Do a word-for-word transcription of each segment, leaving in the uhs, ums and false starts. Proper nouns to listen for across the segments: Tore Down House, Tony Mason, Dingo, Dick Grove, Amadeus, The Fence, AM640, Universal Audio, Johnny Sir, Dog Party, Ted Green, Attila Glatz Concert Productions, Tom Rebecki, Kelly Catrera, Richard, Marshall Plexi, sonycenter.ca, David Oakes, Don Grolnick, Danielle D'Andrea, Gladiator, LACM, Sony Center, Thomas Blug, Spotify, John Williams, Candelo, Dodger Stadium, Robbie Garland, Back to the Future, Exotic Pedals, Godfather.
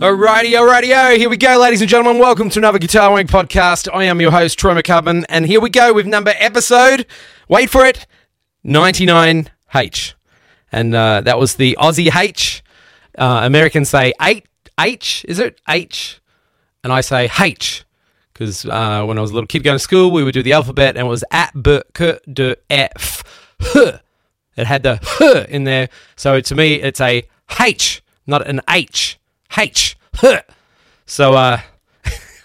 Alrighty, alrighty-o, here we go, ladies and gentlemen. Welcome to another Guitar Wank podcast. I am your host, Troy McCubbin, and here we go with number episode, wait for it, ninety-nine H. And uh, that was the Aussie H. Uh, Americans say eight, H, is it? H. And I say H, because uh, when I was a little kid going to school, we would do the alphabet, and it was A, B, K, D, F, H. It had the H in there, so to me, it's a H, not an H. H. Huh. So uh,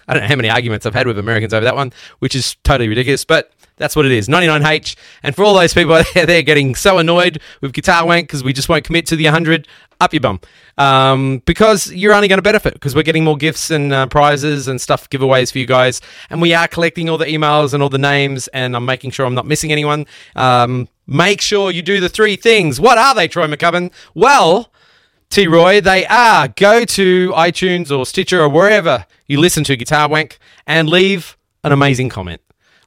I don't know how many arguments I've had with Americans over that one, which is totally ridiculous, but that's what it is, ninety-nine H. And for all those people out there, they're getting so annoyed with Guitar Wank because we just won't commit to the one hundred, up your bum. Um, because you're only going to benefit because we're getting more gifts and uh, prizes and stuff, giveaways for you guys. And we are collecting all the emails and all the names, and I'm making sure I'm not missing anyone. Um, make sure you do the three things. What are they, Troy McCubbin? Well... T-Roy, they are. Go to iTunes or Stitcher or wherever you listen to Guitar Wank and leave an amazing comment.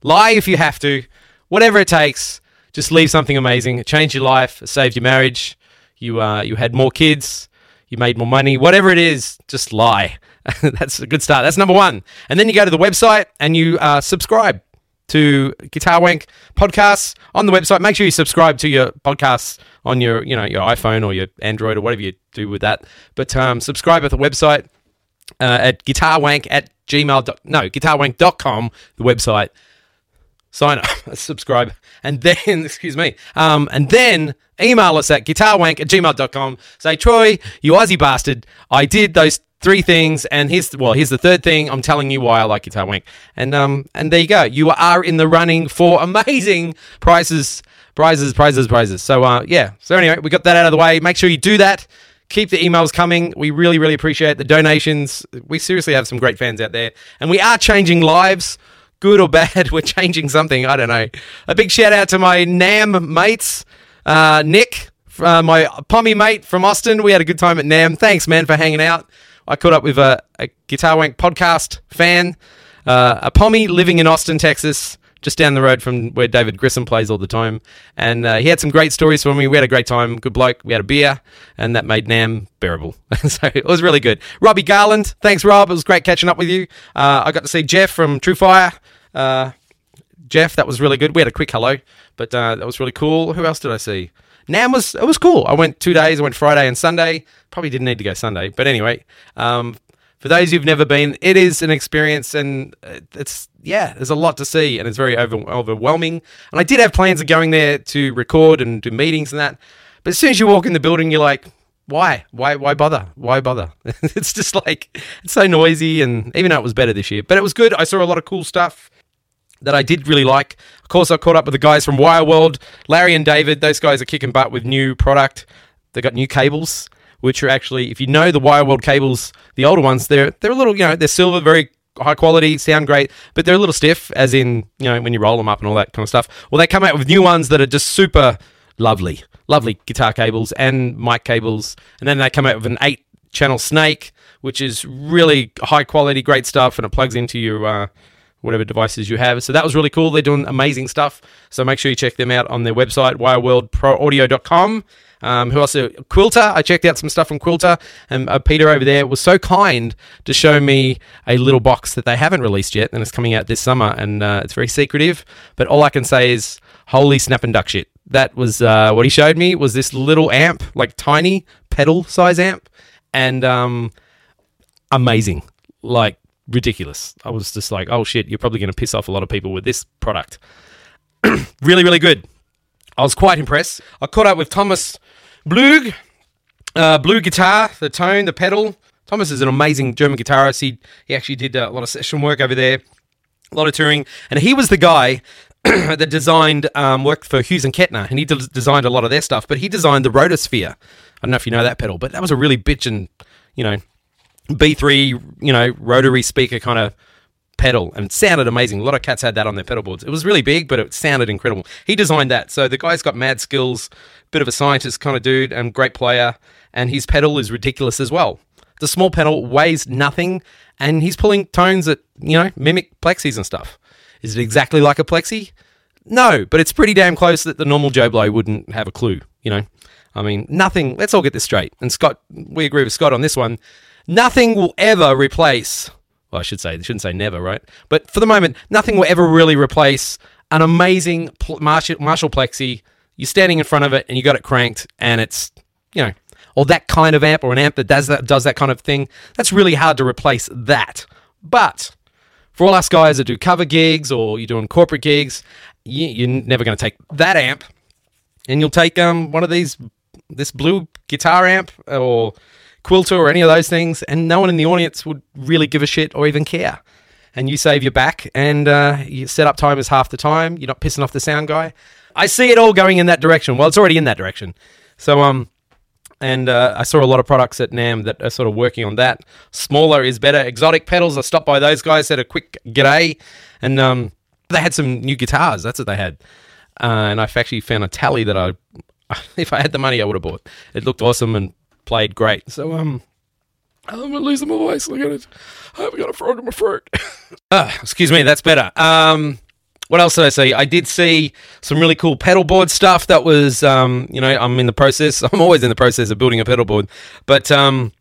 Lie if you have to. Whatever it takes, just leave something amazing. It changed your life. It saved your marriage. You uh, you had more kids. You made more money. Whatever it is, just lie. That's a good start. That's number one. And then you go to the website and you uh, subscribe to Guitar Wank podcasts on the website. Make sure you subscribe to your podcasts on your, you know, your iPhone or your Android or whatever you do with that. But um, subscribe at the website uh, at guitarwank at gmail. No, guitarwank dot com, the website. Sign up, subscribe, and then, excuse me, um, and then email us at guitarwank at gmail dot com. Say, Troy, you Aussie bastard, I did those three things, and here's well, here's the third thing. I'm telling you why I like Guitar Wank, and um, and there you go. You are in the running for amazing prizes, prizes, prizes, prizes. So uh, yeah. So anyway, we got that out of the way. Make sure you do that. Keep the emails coming. We really, really appreciate the donations. We seriously have some great fans out there, and we are changing lives, good or bad. We're changing something. I don't know. A big shout out to my N A M mates, uh, Nick, uh, my Pommy mate from Austin. We had a good time at N A M. Thanks, man, for hanging out. I caught up with a, a Guitar Wank podcast fan, uh, a Pommy living in Austin, Texas, just down the road from where David Grissom plays all the time. And uh, he had some great stories for me. We had a great time. Good bloke. We had a beer, and that made N A M bearable. So it was really good. Robbie Garland. Thanks, Rob. It was great catching up with you. Uh, I got to see Jeff from True Fire. Uh, Jeff, that was really good. We had a quick hello, but uh, that was really cool. Who else did I see? N A M was, it was cool. I went two days. I went Friday and Sunday. Probably didn't need to go Sunday. But anyway, um, for those who've never been, it is an experience, and it's, yeah, there's a lot to see, and it's very over- overwhelming. And I did have plans of going there to record and do meetings and that. But as soon as you walk in the building, you're like, why? Why Why bother? Why bother? It's just like, it's so noisy, and even though it was better this year. But it was good. I saw a lot of cool stuff that I did really like. Of course, I caught up with the guys from Wireworld, Larry and David. Those guys are kicking butt with new product. They got new cables, which are actually, if you know the Wireworld cables, the older ones, they're they're a little, you know, they're silver, very high quality, sound great, but they're a little stiff, as in, you know, when you roll them up and all that kind of stuff. Well, they come out with new ones that are just super lovely, lovely guitar cables and mic cables, and then they come out with an eight-channel snake, which is really high quality, great stuff, and it plugs into your... Uh, whatever devices you have. So that was really cool. They're doing amazing stuff. So make sure you check them out on their website, wire world pro audio dot com. Um, who else? Quilter. I checked out some stuff from Quilter, and uh, Peter over there was so kind to show me a little box that they haven't released yet, and it's coming out this summer, and uh, it's very secretive. But all I can say is, holy snap and duck shit. That was uh, what he showed me, was this little amp, like tiny pedal size amp, and um, amazing. Like, ridiculous. I was just like, oh shit, you're probably going to piss off a lot of people with this product. Really, really good. I was quite impressed. I caught up with Thomas Blug, uh, Blue Guitar, the tone, the pedal. Thomas is an amazing German guitarist. He, he actually did a lot of session work over there, a lot of touring, and he was the guy that designed, um, worked for Hughes and Kettner, and he de- designed a lot of their stuff, but he designed the Rotosphere. I don't know if you know that pedal, but that was a really bitchin', you know, B three, you know, rotary speaker kind of pedal, and it sounded amazing. A lot of cats had that on their pedal boards. It was really big, but it sounded incredible. He designed that. So the guy's got mad skills, bit of a scientist kind of dude, and great player, and his pedal is ridiculous as well. The small pedal weighs nothing, and he's pulling tones that, you know, mimic Plexis and stuff. Is it exactly like a Plexi? No, but it's pretty damn close that the normal Joe Blow wouldn't have a clue, you know. I mean, nothing. Let's all get this straight. And Scott, we agree with Scott on this one. nothing will ever replace, well, I should say, I shouldn't say never, right? But for the moment, nothing will ever really replace an amazing pl- Marshall, Marshall Plexi. You're standing in front of it and you got it cranked and it's, you know, or that kind of amp or an amp that does that does that kind of thing. That's really hard to replace that. But for all us guys that do cover gigs or you're doing corporate gigs, you, you're never going to take that amp and you'll take um one of these, this blue guitar amp or Quilter or any of those things, and no one in the audience would really give a shit or even care. And you save your back, and uh, your setup time is half the time. You're not pissing off the sound guy. I see it all going in that direction. Well, it's already in that direction. So, um, and uh, I saw a lot of products at NAMM that are sort of working on that. Smaller is better. Exotic Pedals, I stopped by those guys, said a quick g'day, and um, they had some new guitars. That's what they had. Uh, and I actually found a Tally that I, if I had the money, I would have bought. It looked awesome and played great. So, um... I'm going to lose my voice. Look at it. I haven't got a frog in my throat. uh, excuse me. That's better. Um, what else did I see? I did see some really cool pedal board stuff that was, um, you know, I'm in the process. I'm always in the process of building a pedal board. But um,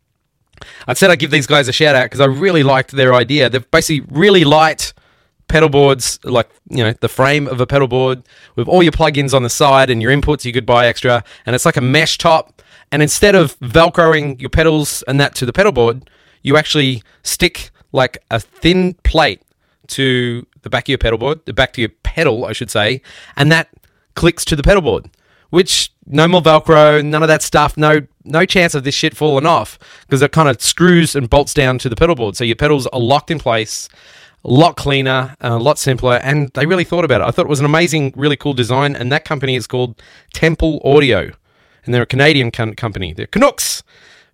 I said I'd give these guys a shout out because I really liked their idea. They're basically really light pedal boards, like, you know, the frame of a pedal board with all your plugins on the side and your inputs you could buy extra. And it's like a mesh top. And instead of Velcroing your pedals and that to the pedal board, you actually stick like a thin plate to the back of your pedal board, the back to your pedal, I should say, and that clicks to the pedal board, which no more Velcro, none of that stuff, no no chance of this shit falling off because it kind of screws and bolts down to the pedal board. So your pedals are locked in place, a lot cleaner, a lot simpler, and they really thought about it. I thought it was an amazing, really cool design, and that company is called Temple Audio. And they're a Canadian com- company. They're Canucks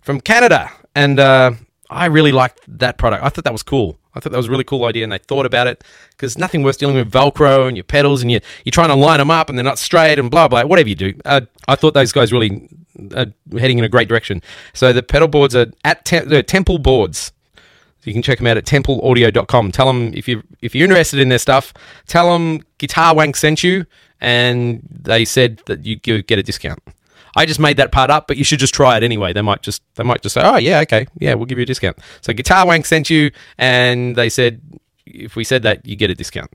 from Canada. And uh, I really liked that product. I thought that was cool. I thought that was a really cool idea, and they thought about it because nothing worse dealing with Velcro and your pedals and you, you're trying to line them up and they're not straight and blah, blah, whatever you do. Uh, I thought those guys really are heading in a great direction. So the pedal boards are at te- they're Temple Boards. You can check them out at temple audio dot com. Tell them, if you're, if you're interested in their stuff, tell them Guitar Wank sent you and they said that you get a discount. I just made that part up, but you should just try it anyway. They might just they might just say, oh, yeah, okay, yeah, we'll give you a discount. So Guitar Wank sent you, and they said, if we said that, you get a discount.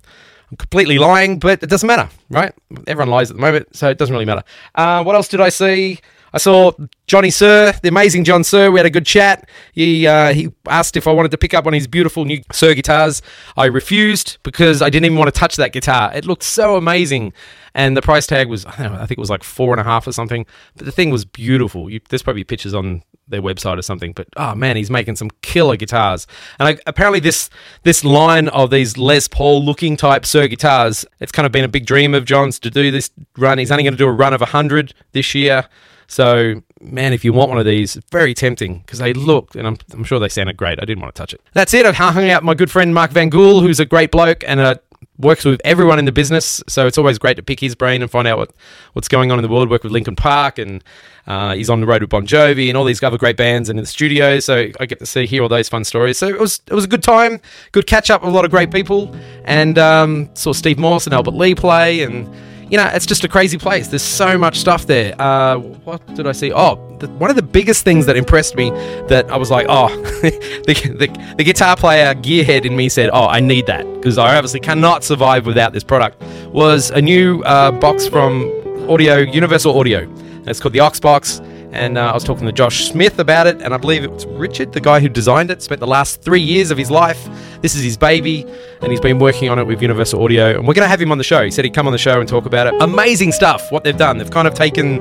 I'm completely lying, but it doesn't matter, right? Everyone lies at the moment, so it doesn't really matter. Uh, what else did I see? I saw Johnny Sir, the amazing John Sir. We had a good chat. He uh, he asked if I wanted to pick up on his beautiful new Sir guitars. I refused because I didn't even want to touch that guitar. It looked so amazing. And the price tag was, I don't know, I think it was like four and a half or something. But the thing was beautiful. You, there's probably pictures on their website or something. But, oh, man, he's making some killer guitars. And I, apparently this this line of these Les Paul-looking type Sir guitars, it's kind of been a big dream of John's to do this run. He's only going to do a run of one hundred this year. So, man, if you want one of these, it's very tempting because they look, and I'm, I'm sure they sounded great. I didn't want to touch it. That's it. I've hung out with my good friend Mark Van Gool, who's a great bloke and uh, works with everyone in the business. So it's always great to pick his brain and find out what, what's going on in the world. Work with Linkin Park, and uh, he's on the road with Bon Jovi and all these other great bands and in the studio. So I get to see hear all those fun stories. So it was it was a good time, good catch up with a lot of great people, and um, saw Steve Morse and Albert Lee play and. You know, it's just a crazy place. There's so much stuff there. Uh, what did I see? Oh, the, one of the biggest things that impressed me that I was like, oh, the, the the guitar player gearhead in me said, oh, I need that because I obviously cannot survive without this product, was a new uh, box from Audio Universal Audio. And it's called the Ox Box. And uh, I was talking to Josh Smith about it, and I believe it was Richard, the guy who designed it, spent the last three years of his life. This is his baby, and he's been working on it with Universal Audio, and we're going to have him on the show. He said he'd come on the show and talk about it. Amazing stuff, what they've done. They've kind of taken,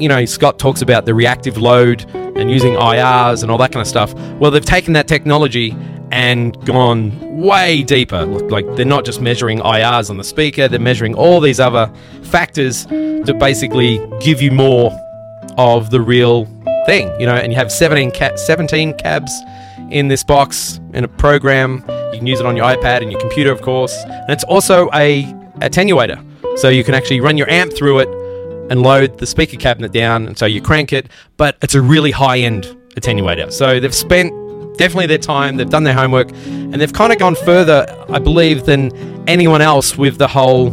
you know, Scott talks about the reactive load and using I Rs and all that kind of stuff. Well, they've taken that technology and gone way deeper. Like, they're not just measuring I Rs on the speaker, they're measuring all these other factors to basically give you more of the real thing, you know, and you have seventeen, ca- seventeen cabs in this box in a program. You can use it on your iPad and your computer, of course. And it's also a attenuator. So you can actually run your amp through it and load the speaker cabinet down. And so you crank it, but it's a really high-end attenuator. So they've spent definitely their time, they've done their homework, and they've kind of gone further, I believe, than anyone else with the whole,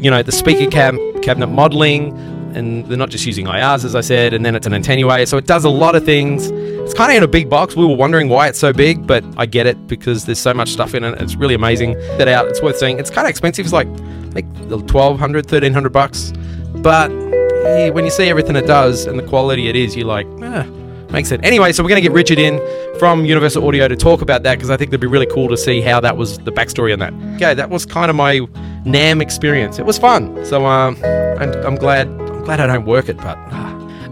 you know, the speaker cab- cabinet modeling. And they're not just using I Rs, as I said, and then it's an attenuator. So it does a lot of things. It's kind of in a big box. We were wondering why it's so big, but I get it because there's so much stuff in it. It's really amazing. That out, it's worth seeing. It's kind of expensive. It's like, I think, twelve hundred, thirteen hundred bucks. But yeah, when you see everything it does and the quality it is, you're like, eh, makes sense. Anyway, so we're going to get Richard in from Universal Audio to talk about that because I think it'd be really cool to see how that was, the backstory on that. Okay, that was kind of my NAMM experience. It was fun. So um, I'm, I'm glad I'm glad I don't work it, but...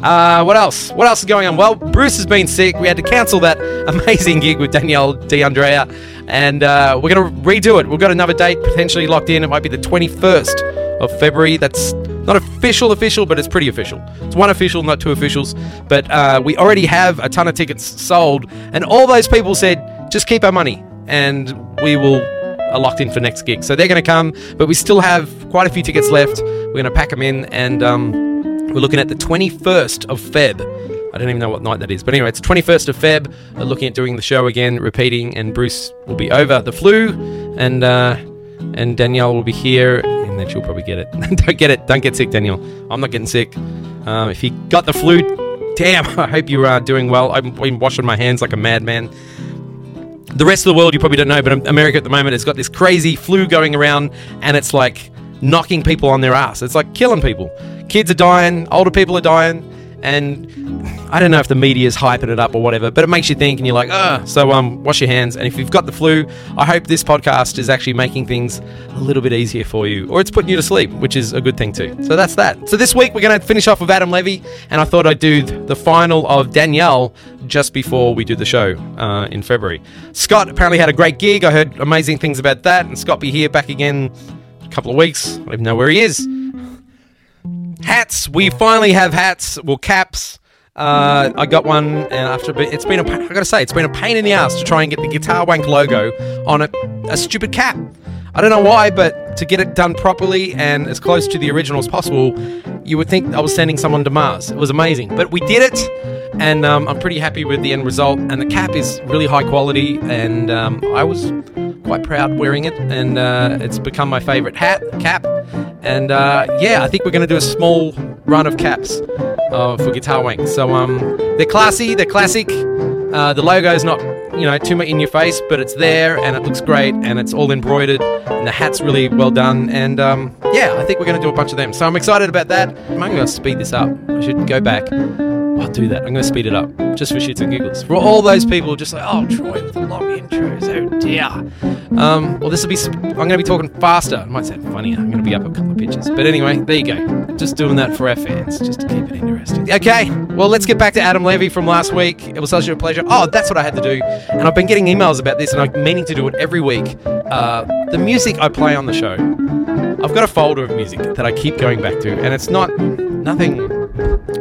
Uh, what else? What else is going on? Well, Bruce has been sick. We had to cancel that amazing gig with Danielle D'Andrea, and uh, we're going to redo it. We've got another date potentially locked in. It might be the twenty-first of February. That's not official official, but it's pretty official. It's one official, not two officials. But uh, we already have a ton of tickets sold, and all those people said, just keep our money, and we will... are locked in for next gig. So they're going to come, but we still have quite a few tickets left. We're going to pack them in, and um, we're looking at the twenty-first of Feb. I don't even know what night that is, but anyway, it's twenty-first of Feb. We're looking at doing the show again, repeating, and Bruce will be over the flu, and uh, and Danielle will be here, and then she'll probably get it. Don't get it. Don't get sick, Danielle. I'm not getting sick. Um, if you got the flu, damn, I hope you are doing well. I've been washing my hands like a madman. The rest of the world, you probably don't know, but America at the moment has got this crazy flu going around, and it's like knocking people on their ass. It's like killing people. Kids are dying, older people are dying, and I don't know if the media's hyping it up or whatever, but it makes you think, and you're like, ah. So um, wash your hands, and if you've got the flu, I hope this podcast is actually making things a little bit easier for you, or it's putting you to sleep, which is a good thing too. So that's that. So this week, we're going to finish off with Adam Levy, and I thought I'd do the final of Danielle just before we do the show uh, in February. Scott apparently had a great gig. I heard amazing things about that, and Scott be here back again in a couple of weeks. I don't even know where he is. Hats. We finally have hats. Well, caps. Uh, I got one, and after a bit, it's been a, I gotta say, it's been a pain in the ass to try and get the Guitar Wank logo on a, a stupid cap. I don't know why, but to get it done properly and as close to the original as possible, you would think I was sending someone to Mars. It was amazing. But we did it, and um, I'm pretty happy with the end result. And the cap is really high quality, and um, I was quite proud wearing it. And uh, it's become my favourite hat, cap. And uh, yeah, I think we're going to do a small run of caps uh, for Guitar Wank. So um, they're classy, they're classic. Uh, the logo's not... you know, too much in your face, but it's there and it looks great and it's all embroidered and the hat's really well done, and um, yeah, I think we're going to do a bunch of them, so I'm excited about that. I'm going to speed this up. I should go back. I'll do that. I'm going to speed it up just for shits and giggles. For all those people just like, oh, Troy with the long intros, oh dear. Um, well, this will be, I'm going to be talking faster. It might sound funnier. I'm going to be up a couple of pitches. But anyway, there you go. Just doing that for our fans, just to keep it interesting. Okay, well, let's get back to Adam Levy from last week. It was such a pleasure. Oh, that's what I had to do. And I've been getting emails about this, and I'm meaning to do it every week. Uh, the music I play on the show. I've got a folder of music that I keep going back to, and it's not, nothing...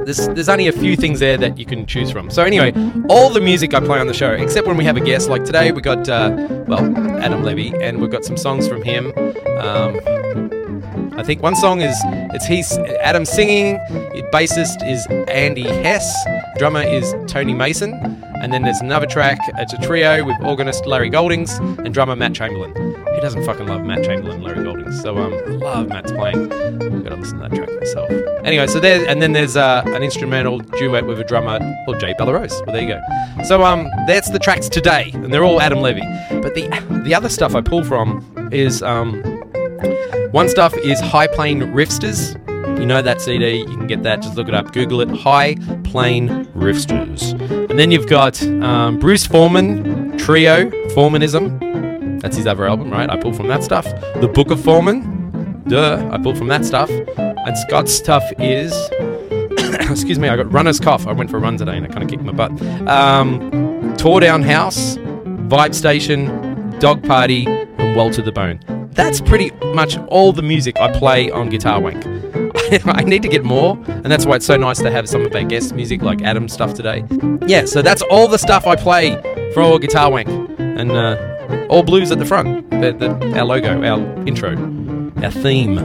There's, there's only a few things there that you can choose from. So anyway, all the music I play on the show, except when we have a guest. Like today, we got, uh, well, Adam Levy, and we've got some songs from him. Um, I think one song is, it's he's Adam singing, bassist is Andy Hess, drummer is Tony Mason, and then there's another track, it's a trio with organist Larry Goldings and drummer Matt Chamberlain. Who doesn't fucking love Matt Chamberlain and Larry Goldings? So um, I love Matt's playing. I've got to listen to that track myself. Anyway, so there, and then there's uh, an instrumental duet with a drummer called Jay Bellarose. Well, there you go. So um, that's the tracks today, and they're all Adam Levy. But the the other stuff I pull from is... um. One stuff is High Plane Riffsters. You know that C D, you can get that, just look it up, Google it, High Plane Riffsters. And then you've got um, Bruce Foreman, Trio, Formanism, that's his other album, right? I pulled from that stuff. The Book of Foreman, duh, I pulled from that stuff. And Scott's stuff is, excuse me, I got runner's cough, I went for a run today and I kind of kicked my butt. Um, Tore Down House, Vibe Station, Dog Party, and Well to the Bone. That's pretty much all the music I play on Guitar Wank. I need to get more, and that's why it's so nice to have some of our guest music, like Adam's stuff today. Yeah, so that's all the stuff I play for all Guitar Wank, and uh, all blues at the front, the, the, our logo, our intro, our theme.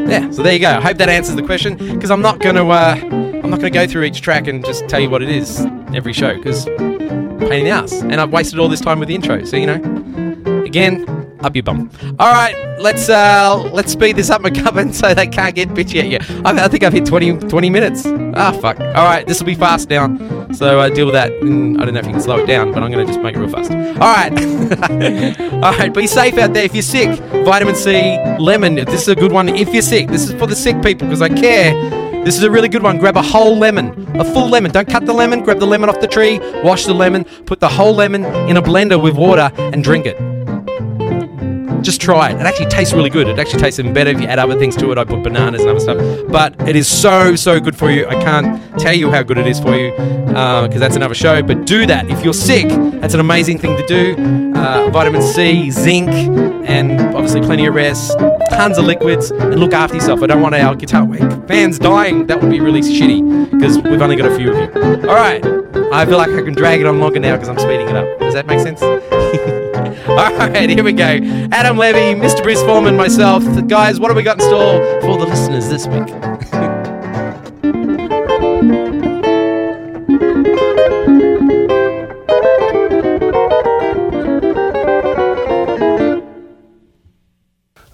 Yeah, so there you go. I hope that answers the question, because I'm not going to, uh, I'm not going to go through each track and just tell you what it is every show, because pain in the ass, and I've wasted all this time with the intro. So you know, again. Up your bum. All right, let's uh, let's speed this up, McCubbin, so they can't get bitchy at you. I, I think I've hit twenty minutes. Ah, fuck. All right, this will be fast now. So I deal with that. I don't know if you can slow it down, but I'm going to just make it real fast. All right. All right. Be safe out there. If you're sick, vitamin C, lemon. This is a good one. If you're sick, this is for the sick people because I care. This is a really good one. Grab a whole lemon, a full lemon. Don't cut the lemon. Grab the lemon off the tree. Wash the lemon. Put the whole lemon in a blender with water and drink it. Just try it. It actually tastes really good. It actually tastes even better if you add other things to it. I put bananas and other stuff. But it is so, so good for you. I can't tell you how good it is for you because uh, that's another show. But do that. If you're sick, that's an amazing thing to do. Uh, vitamin C, zinc, and obviously plenty of rest, tons of liquids, and look after yourself. I don't want our Guitar Wank fans dying. That would be really shitty because we've only got a few of you. All right. I feel like I can drag it on longer now because I'm speeding it up. Does that make sense? Alright, here we go. Adam Levy, Mister Bruce Foreman, myself. Guys, what have we got in store for the listeners this week?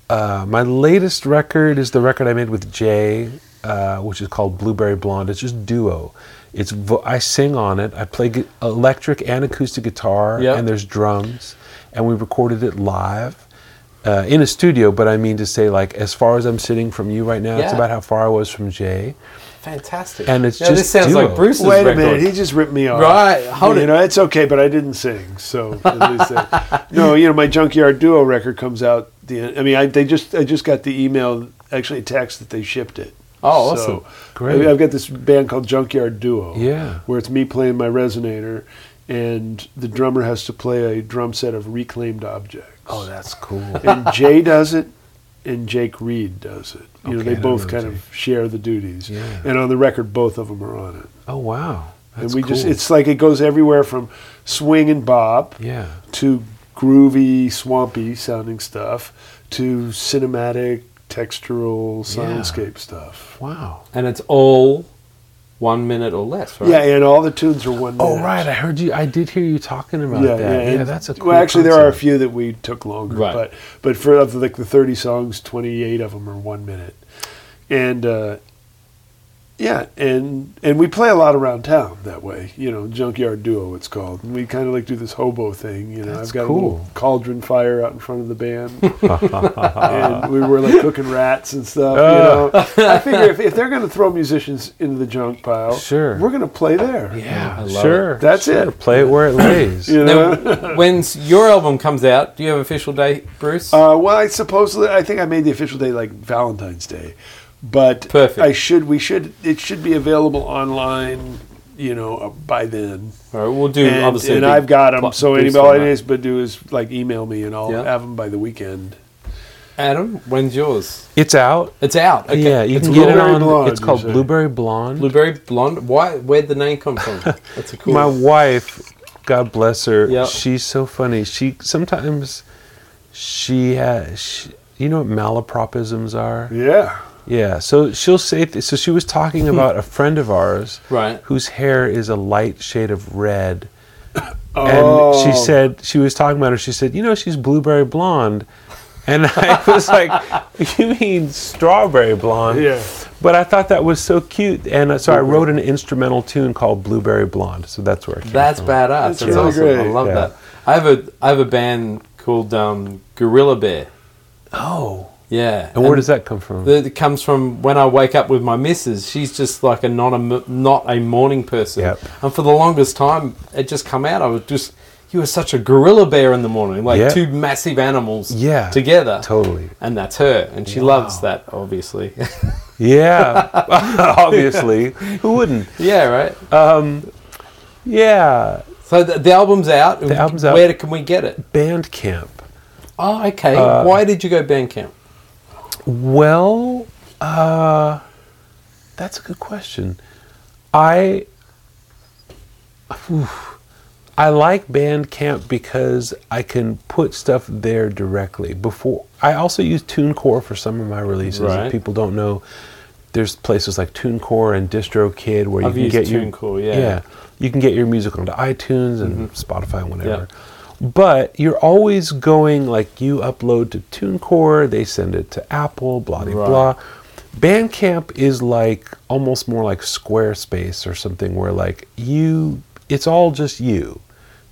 Uh, my latest record is the record I made with Jay, uh, which is called Blueberry Blonde. It's just duo. It's vo- I sing on it. I play gu- electric and acoustic guitar, yep. And there's drums. And we recorded it live uh, in a studio. But I mean to say, like, as far as I'm sitting from you right now, yeah. It's about how far I was from Jay. Fantastic. And it's yeah, just this sounds duo. Like Bruce's Wait a record. Minute, he just ripped me off. Right, hold you it. Know, it's okay, but I didn't sing, so at least that. No, you know, my Junkyard Duo record comes out. The I mean, I they just I just got the email, actually a text that they shipped it. Oh, awesome! So, great. I've got this band called Junkyard Duo. Yeah, where it's me playing my resonator, and the drummer has to play a drum set of reclaimed objects. Oh, that's cool. And Jay does it. And Jake Reed does it. You okay, know, they both know kind Jake. Of share the duties. Yeah. And on the record, both of them are on it. Oh, wow. That's and we cool. just, it's like it goes everywhere from swing and bop yeah. to groovy, swampy sounding stuff to cinematic, textural, soundscape yeah. stuff. Wow. And it's all one minute or less, right? Yeah, and all the tunes are one minute. Oh, right. I heard you, I did hear you talking about yeah, that. Yeah, yeah, that's a cool Well, actually, concept. There are a few that we took longer, right. but but for of the, like the thirty songs, twenty-eight of them are one minute. And, uh, yeah, and and we play a lot around town that way, you know, Junkyard Duo, it's called. And we kind of like do this hobo thing, you know. That's I've got cool. a little cauldron fire out in front of the band. And we were like cooking rats and stuff, uh. you know. I figure if, if they're going to throw musicians into the junk pile, sure. we're going to play there. Yeah, I love sure. it. That's sure. it. Play it where it lays. You know? Now, when your album comes out, do you have an official date, Bruce? Uh, well, I suppose, I think I made the official date like Valentine's Day. But Perfect. I should, we should, it should be available online, you know, uh, by then. All right, we'll do, and, obviously. And I've got them, pl- so any, all I need but do is, like, email me and I'll yeah. have them by the weekend. Adam, when's yours? It's out. It's out. Okay. Yeah, you it's can get it on, Blonde, it's called Blueberry Blonde. Blueberry Blonde. Why, where'd the name come from? That's a cool My wife, God bless her, yep. she's so funny. She, sometimes, she has, she, you know what malapropisms are? Yeah. Yeah, so she'll say. Th- so she was talking about a friend of ours, right? Whose hair is a light shade of red, oh. and she said she was talking about her. She said, "You know, she's blueberry blonde," and I was like, "You mean strawberry blonde?" Yeah. But I thought that was so cute, and so I wrote an instrumental tune called "Blueberry Blonde." So that's where it came that's from. Badass. That's really awesome. Great. I love yeah. that. I have a I have a band called um, Gorilla Bear. Oh. Yeah. And, and where does that come from? It comes from when I wake up with my missus. She's just like a not a, not a morning person. Yep. And for the longest time, it just come out. I was just, you were such a gorilla bear in the morning. Like yep. two massive animals yeah, together. Totally. And that's her. And she wow. loves that, obviously. yeah. Obviously. Who wouldn't? Yeah, right? Um, yeah. So the, the album's out. The album's out. Where can we get it? Bandcamp. Oh, okay. Uh, Why did you go Bandcamp? Well, uh, that's a good question. I oof, I like Bandcamp because I can put stuff there directly. Before I also use TuneCore for some of my releases. Right. If people don't know, there's places like TuneCore and DistroKid where I've you can used get TuneCore, your yeah. yeah, you can get your music onto iTunes and mm-hmm. Spotify and whatever. Yep. But you're always going, like, you upload to TuneCore, they send it to Apple, blah, blah, right. blah. Bandcamp is like almost more like Squarespace or something, where like you, it's all just you.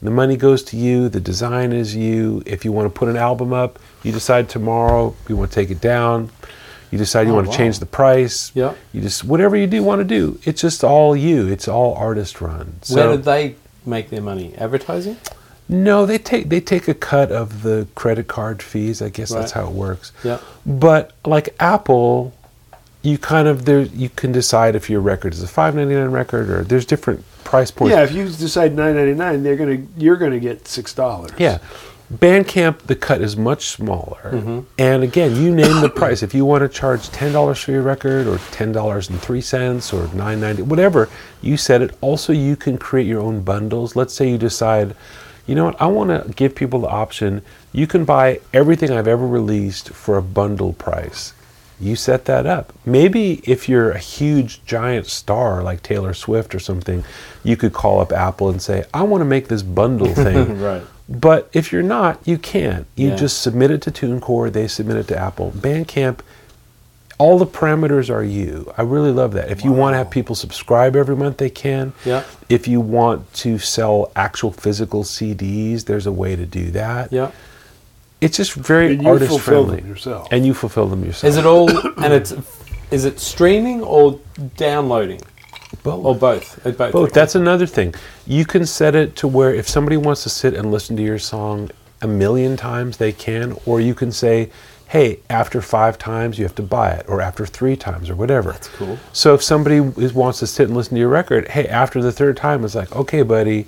The money goes to you, the design is you. If you want to put an album up, you decide tomorrow you want to take it down. You decide you oh, want to wow. change the price. Yeah. You just, whatever you do want to do, it's just all you. It's all artist run. So, where did they make their money? Advertising? No, they take they take a cut of the credit card fees. I guess right. that's how it works. Yeah. But like Apple, you kind of there you can decide if your record is a five ninety-nine record, or there's different price points. Yeah, if you decide nine ninety-nine, they're gonna you're gonna get six dollars. Yeah. Bandcamp, the cut is much smaller. Mm-hmm. And again, you name the price. If you want to charge ten dollars for your record, or ten dollars and three cents, or nine ninety, whatever, you set it. Also, you can create your own bundles. Let's say you decide, you know what, I want to give people the option. You can buy everything I've ever released for a bundle price. You set that up. Maybe if you're a huge, giant star like Taylor Swift or something, you could call up Apple and say, I want to make this bundle thing. Right. But if you're not, you can't. You yeah. just submit it to TuneCore, they submit it to Apple. Bandcamp, all the parameters are you. I really love that. If wow. you want to have people subscribe every month, they can. Yeah. If you want to sell actual physical C Ds, there's a way to do that. Yeah. It's just very and artist friendly. Yourself. And you fulfill them yourself. Is it all and it's is it streaming or downloading? Both. Or both. Both. both. both. That's another thing. You can set it to where if somebody wants to sit and listen to your song a million times, they can, or you can say, hey, after five times you have to buy it, or after three times, or whatever. That's cool. So if somebody is, wants to sit and listen to your record, hey, after the third time, it's like, okay, buddy,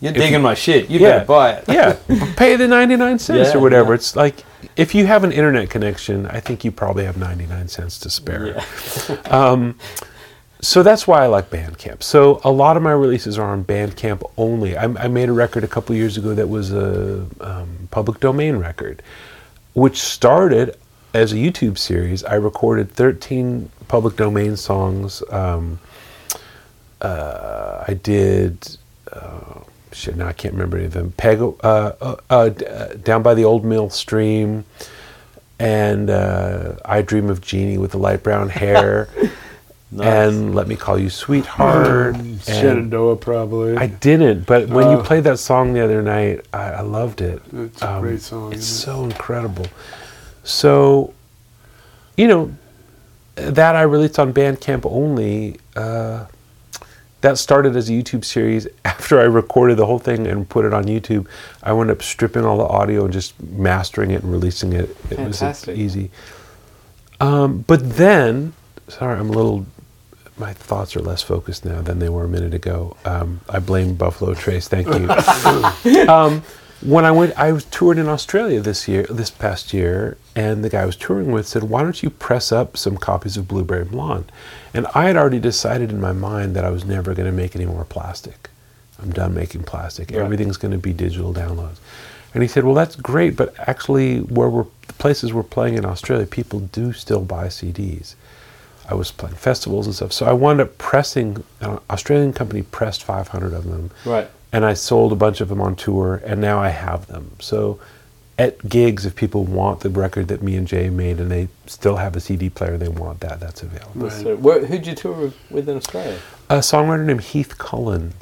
you're if digging you, my shit. You yeah, better buy it. Yeah, pay the ninety-nine cents yeah, or whatever. Yeah. It's like, if you have an internet connection, I think you probably have ninety-nine cents to spare. Yeah. um, so that's why I like Bandcamp. So a lot of my releases are on Bandcamp only. I, I made a record a couple years ago that was a um, public domain record, which started as a YouTube series. I recorded thirteen public domain songs. Um, uh, I did... Uh, Shit, now I can't remember any of them. Peg, uh, uh, uh, Down by the Old Mill Stream, and uh, I Dream of Jeannie with the Light Brown Hair, nice. And Let Me Call You Sweetheart. Mm, Shenandoah, probably. I didn't, but when uh, you played that song the other night, I, I loved it. It's um, a great song. It's so it? incredible. So, you know, that I released on Bandcamp only. Uh, That started as a YouTube series. After I recorded the whole thing and put it on YouTube, I wound up stripping all the audio and just mastering it and releasing it. It Fantastic. was easy. Um, but then, sorry, I'm a little, my thoughts are less focused now than they were a minute ago. Um, I blame Buffalo Trace, thank you. um, when I went, I was toured in Australia this year, this past year, and the guy I was touring with said, why don't you press up some copies of Blueberry Blonde? And I had already decided in my mind that I was never going to make any more plastic. I'm done making plastic. Right. Everything's going to be digital downloads. And he said, well, that's great, but actually where we're, the places we're playing in Australia, people do still buy C Ds. I was playing festivals and stuff. So I wound up pressing, an Australian company pressed five hundred of them. Right. And I sold a bunch of them on tour, and now I have them. So at gigs, if people want the record that me and Jay made and they still have a C D player, they want that, that's available. Right. So, where, who'd you tour with in Australia? A songwriter named Heath Cullen.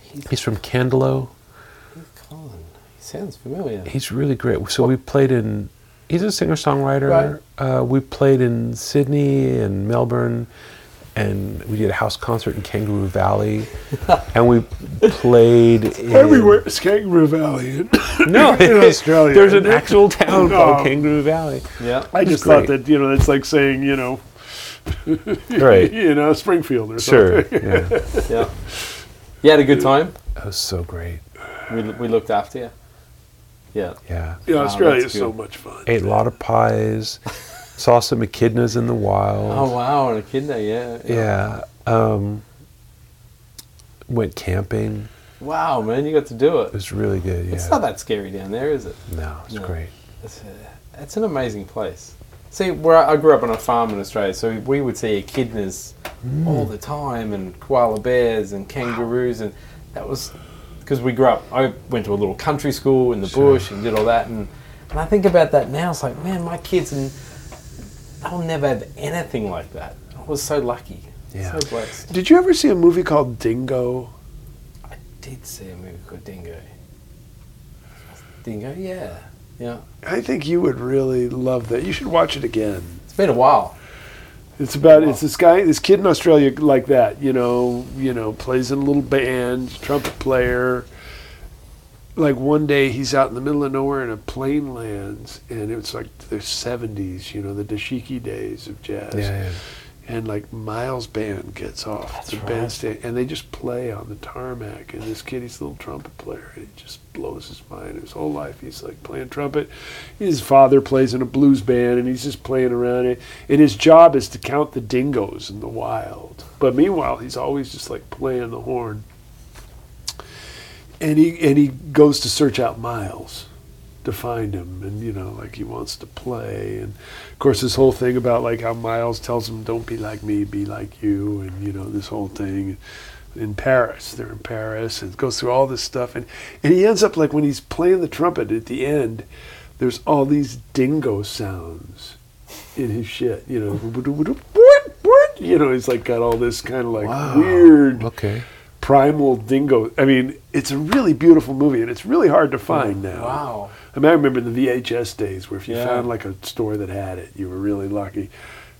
Heath He's from Candelo. Heath Cullen. He sounds familiar. He's really great. So we played in... He's a singer-songwriter. Right. Uh, we played in Sydney and Melbourne, and we did a house concert in Kangaroo Valley, and we played in... Everywhere is Kangaroo Valley. No, in Australia. There's an actual town no. called Kangaroo Valley. Yeah, I just Great. thought that, you know, it's like saying, you know, right. you know, Springfield or sure. something. Sure, yeah. yeah. You had a good time? That was so great. We we looked after you. Yeah. Yeah. Yeah, wow, Australia is so much fun. Ate a lot of pies. Saw some echidnas in the wild. Oh, wow, an echidna, yeah. Yeah. yeah. Um, went camping. Wow, man, you got to do it. It was really good, yeah. It's not that scary down there, is it? No, it's no. great. It's, a, it's an amazing place. See, where I, I grew up on a farm in Australia, so we would see echidnas mm. all the time, and koala bears and kangaroos, wow. and that was... Because we grew up, I went to a little country school in the sure. bush and did all that, and, and I think about that now, it's like, man, my kids... and I'll never have anything like that. I was so lucky. Yeah. So blessed. Did you ever see a movie called Dingo? I did see a movie called Dingo. Dingo, yeah. Yeah. I think you would really love that. You should watch it again. It's been a while. It's about it's this guy, this kid in Australia like that, you know, you know, plays in a little band, trumpet player. Like one day he's out in the middle of nowhere and a plane lands, and it's like the seventies, you know, the dashiki days of jazz. Yeah, yeah. And like Miles' band gets off That's the right. bandstand, and they just play on the tarmac. And this kid, he's a little trumpet player, and it just blows his mind. His whole life, he's like playing trumpet. His father plays in a blues band, and he's just playing around it. And his job is to count the dingoes in the wild. But meanwhile, he's always just like playing the horn. And he and he goes to search out Miles to find him, and you know, like he wants to play, and of course this whole thing about like how Miles tells him, "Don't be like me, be like you," and you know, this whole thing in Paris. They're in Paris, and it goes through all this stuff, and and he ends up like when he's playing the trumpet at the end, there's all these dingo sounds in his shit, you know, you know, he's like got all this kind of like wow. weird. Okay. Primal dingo. I mean, it's a really beautiful movie, and it's really hard to find now. Wow! I mean, I remember the V H S days where if you yeah. found like a store that had it, you were really lucky.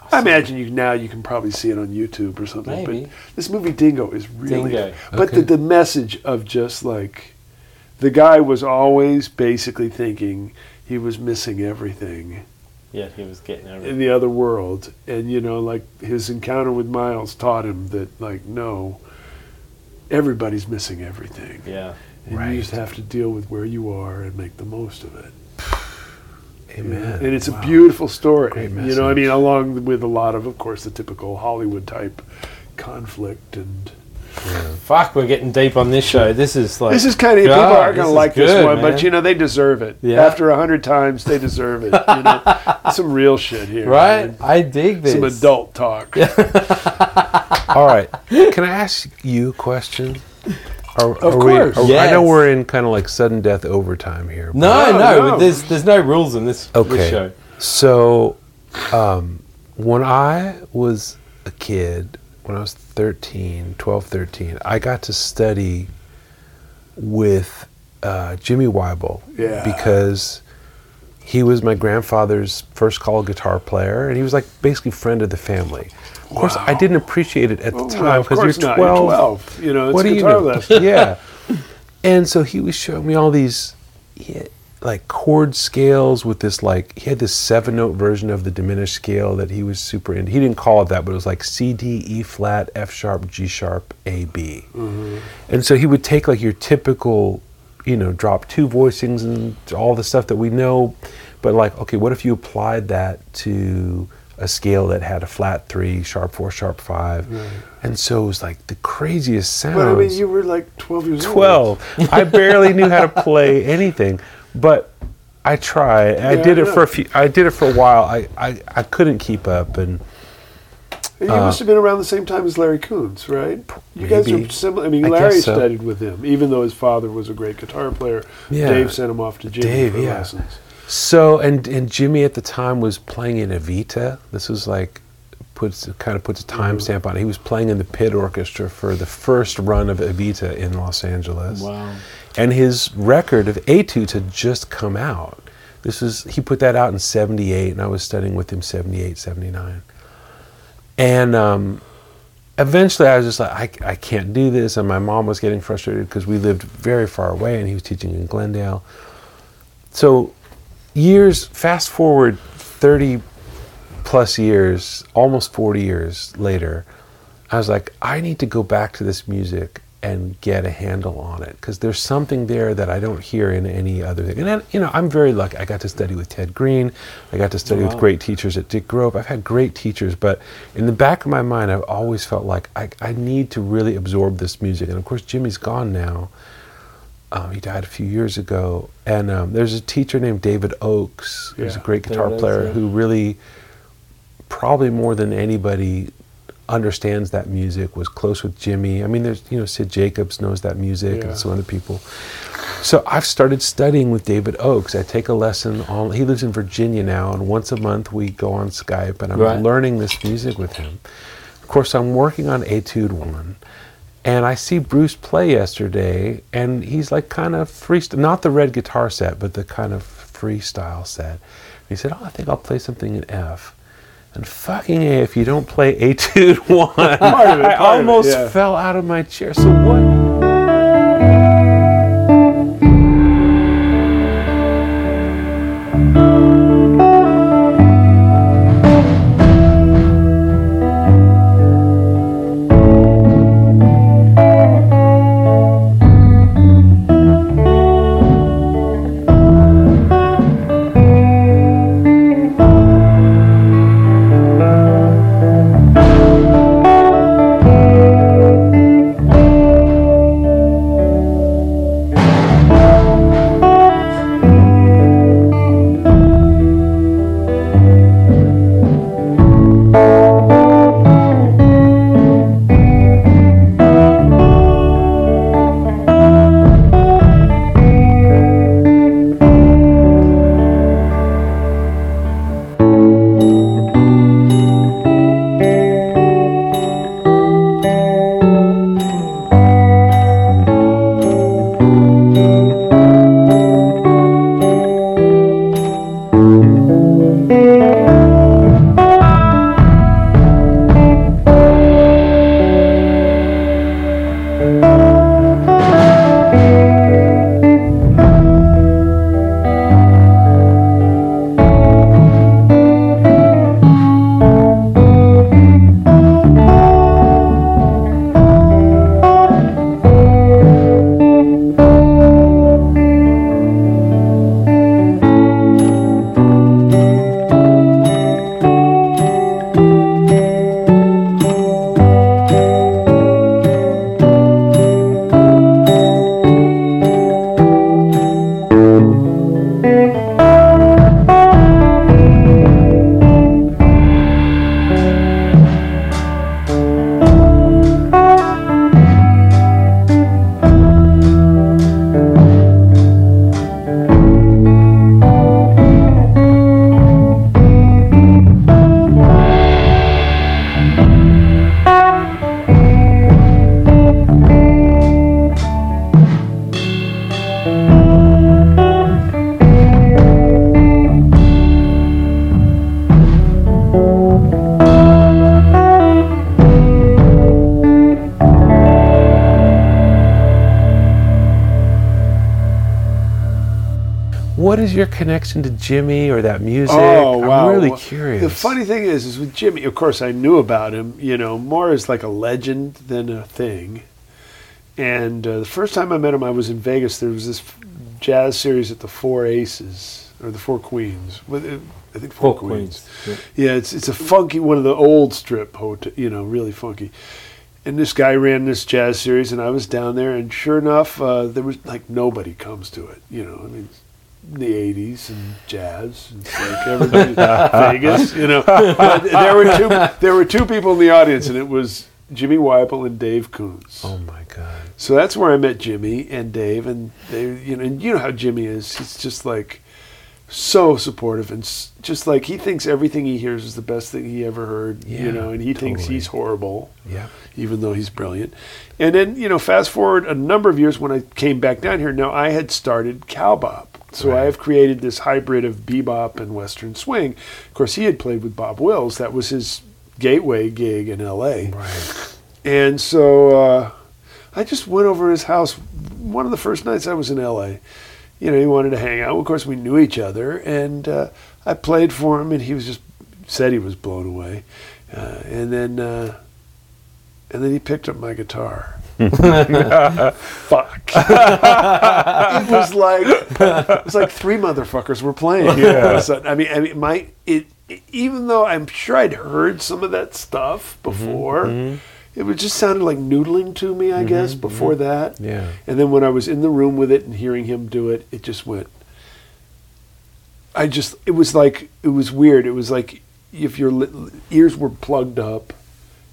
Awesome. I imagine you now you can probably see it on YouTube or something. Maybe. But this movie Dingo is really. Dingo. But okay. the, the message of just like, the guy was always basically thinking he was missing everything. Yeah, he was getting everything in the other world, and you know, like his encounter with Miles taught him that like no. Everybody's missing everything. Yeah. And right. you just have to deal with where you are and make the most of it. Amen. And it's wow. a beautiful story. Great message. You know, I mean, along with a lot of, of course, the typical Hollywood type conflict and. Yeah. Fuck, we're getting deep on this show. This is like. This is kind of. God, people aren't going to like good, this one, man. But, you know, they deserve it. Yeah. After a hundred times, they deserve it. You know, some real shit here. Right? Man. I dig this. Some adult talk. Yeah. All right. Can I ask you a question? Are, of are course. We, are, yes. I know we're in kind of like sudden death overtime here. No, no. no. But there's, there's no rules in this, okay. this show. So, um, when I was a kid. When I was thirteen, twelve, thirteen, I got to study with uh, Jimmy Wyble yeah. because he was my grandfather's first call guitar player, and he was like basically friend of the family. Of wow. course, I didn't appreciate it at the well, time because well, you're, you're twelve. You know, it's what guitar lesson. Yeah. And so he was showing me all these had, like chord scales with this like, he had this seven note version of the diminished scale that he was super into. He didn't call it that, but it was like C, D, E flat, F sharp, G sharp, A, B. Mm-hmm. And so he would take like your typical, you know, drop two voicings and all the stuff that we know, but like, okay, what if you applied that to a scale that had a flat three, sharp four, sharp five, right. and so it was like the craziest sounds. But I mean, you were like twelve years twelve. old. twelve. I barely knew how to play anything, but I tried. Yeah, I did I it for a few. I did it for a while. I, I, I couldn't keep up, and, and you uh, must have been around the same time as Larry Koontz, right? You maybe. guys are similar. I mean, Larry I so. studied with him, even though his father was a great guitar player. Yeah. Dave sent him off to Jimmy Dave, for yeah. lessons. So and and Jimmy at the time was playing in Evita. This was like puts kind of puts a timestamp mm-hmm. on it. He was playing in the pit orchestra for the first run of Evita in Los Angeles. Wow! And his record of Etudes had just come out. This was he put that out in seventy-eight, and I was studying with him seventy-eight, seventy-nine. And um, eventually, I was just like, I I can't do this. And my mom was getting frustrated because we lived very far away, and he was teaching in Glendale. So. Years, fast forward thirty plus years, almost forty years later, I was like, I need to go back to this music and get a handle on it because there's something there that I don't hear in any other thing. And then, you know, I'm very lucky. I got to study with Ted Green. I got to study wow. with great teachers at Dick Grove. I've had great teachers, but in the back of my mind, I've always felt like I, I need to really absorb this music. And of course, Jimmy's gone now. Um, he died a few years ago, and um, there's a teacher named David Oakes, who's yeah, a great guitar David player, is, yeah. who really, probably more than anybody, understands that music. Was close with Jimmy. I mean, there's you know Sid Jacobs knows that music, yeah. and some other people. So I've started studying with David Oakes. I take a lesson on, he lives in Virginia now, and once a month we go on Skype, and I'm right. learning this music with him. Of course, I'm working on Etude One, and I see Bruce play yesterday, and he's like kind of freestyle, not the red guitar set, but the kind of freestyle set. He said, oh, I think I'll play something in F. And fucking A, if you don't play Etude One, it, I almost it, yeah. fell out of my chair. So what? Your connection to Jimmy or that music? Oh, wow. I'm really well, curious. The funny thing is, is with Jimmy, of course, I knew about him, you know, more as like a legend than a thing. And uh, the first time I met him, I was in Vegas. There was this jazz series at the Four Aces, or the Four Queens. I think Four, Four Queens. Queens. Yeah, it's it's a funky, one of the old strip hotel, you know, really funky. And this guy ran this jazz series, and I was down there, and sure enough, uh, there was like nobody comes to it, you know, I mean, the eighties and jazz, and like everybody Vegas, you know. But there were two. There were two people in the audience, and it was Jimmy Wyble and Dave Koontz. Oh my God! So that's where I met Jimmy and Dave, and they, you know, and you know how Jimmy is. He's just like so supportive, and just like he thinks everything he hears is the best thing he ever heard. Yeah, you know, and he totally. thinks he's horrible. Yeah, even though he's brilliant. And then, you know, fast forward a number of years when I came back down here. Now I had started Cowbop. So right. I have created this hybrid of bebop and western swing. Of course, he had played with Bob Wills. That was his gateway gig in L A. Right. And so uh, I just went over to his house one of the first nights I was in L A. You know, he wanted to hang out. Of course, we knew each other. And uh, I played for him, and he was just said he was blown away. Uh, and then uh, and then he picked up my guitar. Fuck. It was like it was like three motherfuckers were playing. Yeah. I mean, I mean, my it, it. Even though I'm sure I'd heard some of that stuff before, mm-hmm. it would just sounded like noodling to me. I mm-hmm. guess before mm-hmm. that. Yeah. And then when I was in the room with it and hearing him do it, it just went. I just. It was like it was weird. It was like if your li- ears were plugged up.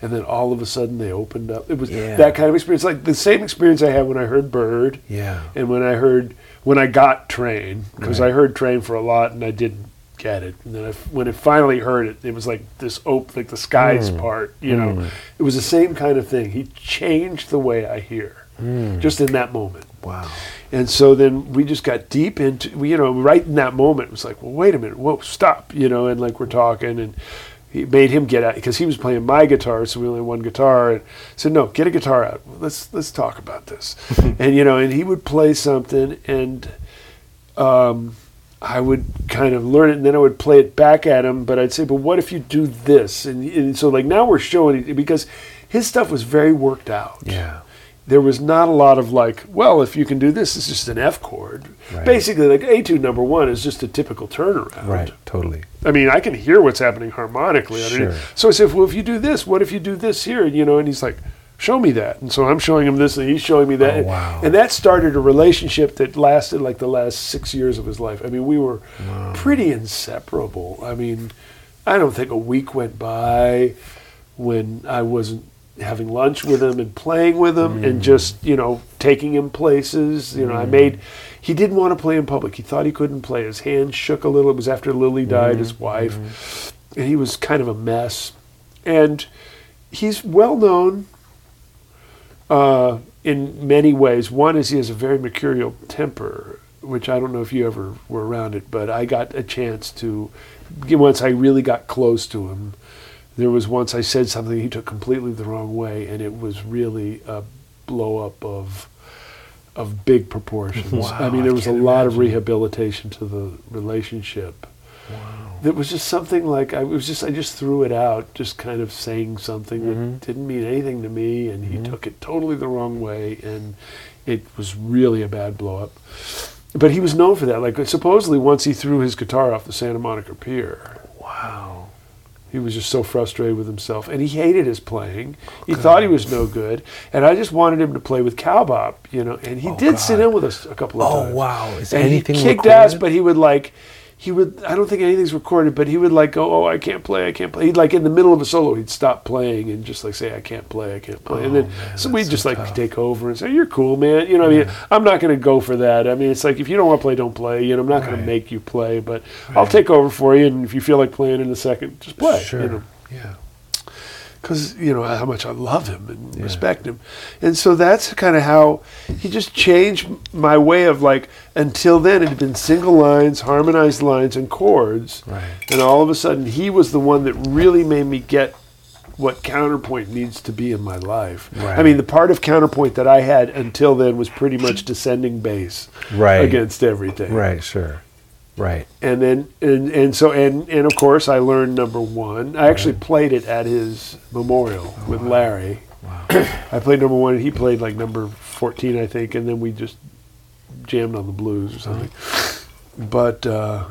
and then all of a sudden they opened up. It was yeah. that kind of experience, like the same experience I had when I heard Bird, yeah, and when I heard when I got Train, because right. I heard Train for a lot and I didn't get it, and then I, when I finally heard it, it was like this op- like the skies mm. part, you know. Mm. It was the same kind of thing. He changed the way I hear, mm. just in that moment. Wow. And so then we just got deep into, you know, right in that moment, it was like, well, wait a minute, whoa, stop, you know, and like we're talking, and he made him get out, because he was playing my guitar, so we only had one guitar, and I said, no, get a guitar out, let's let's talk about this. And, you know, and he would play something, and um, I would kind of learn it, and then I would play it back at him, but I'd say, but what if you do this? And, and so, like, now we're showing, because his stuff was very worked out. Yeah. There was not a lot of like, well, if you can do this, it's just an F chord. Right. Basically, like A two number one is just a typical turnaround. Right, totally. I mean, I can hear what's happening harmonically. Sure. I mean, so I said, well, if you do this, what if you do this here? And, you know, and he's like, show me that. And so I'm showing him this, and he's showing me that. Oh, wow. And that started a relationship that lasted like the last six years of his life. I mean, we were wow. pretty inseparable. I mean, I don't think a week went by when I wasn't having lunch with him and playing with him mm. and just, you know, taking him places. You know, mm. I made, he didn't want to play in public. He thought he couldn't play. His hand shook a little. It was after Lily died, mm. his wife. Mm. And he was kind of a mess. And he's well known uh, in many ways. One is he has a very mercurial temper, which I don't know if you ever were around it, but I got a chance to, once I really got close to him, there was once I said something he took completely the wrong way, and it was really a blow-up of of big proportions. Wow, I mean, there was a imagine. lot of rehabilitation to the relationship. Wow. There was just something like, I was just I just threw it out, just kind of saying something mm-hmm. that didn't mean anything to me, and mm-hmm. he took it totally the wrong way, and it was really a bad blow-up. But he was known for that. Like, supposedly, once he threw his guitar off the Santa Monica Pier. Wow. He was just so frustrated with himself, and he hated his playing. He God. thought he was no good, and I just wanted him to play with Cowbop, you know. And he oh, did God. sit in with us a couple of oh, times. Oh wow! Is and anything he kicked recorded? ass, but he would like, he would. I don't think anything's recorded, but he would like go, oh, I can't play, I can't play. He'd like in the middle of a solo, he'd stop playing and just like say, I can't play, I can't play. Oh, and then man, so we'd just so like tough. take over and say, you're cool, man. You know, yeah. I mean, I'm not going to go for that. I mean, it's like if you don't want to play, don't play. You know, I'm not right. going to make you play, but right. I'll take over for you. And if you feel like playing in a second, just play. Sure. You know? Yeah. Because you know how much I love him and yeah. respect him, and so that's kind of how he just changed my way of like. Until then, it had been single lines, harmonized lines, and chords, right. and all of a sudden, he was the one that really made me get what counterpoint needs to be in my life. Right. I mean, the part of counterpoint that I had until then was pretty much descending bass right. against everything. Right. Sure. Right. And then, and, and so, and, and of course, I learned number one. I actually right. played it at his memorial oh, with wow. Larry. Wow. I played number one, and he played like number fourteen, I think, and then we just jammed on the blues or something. Right. But, uh,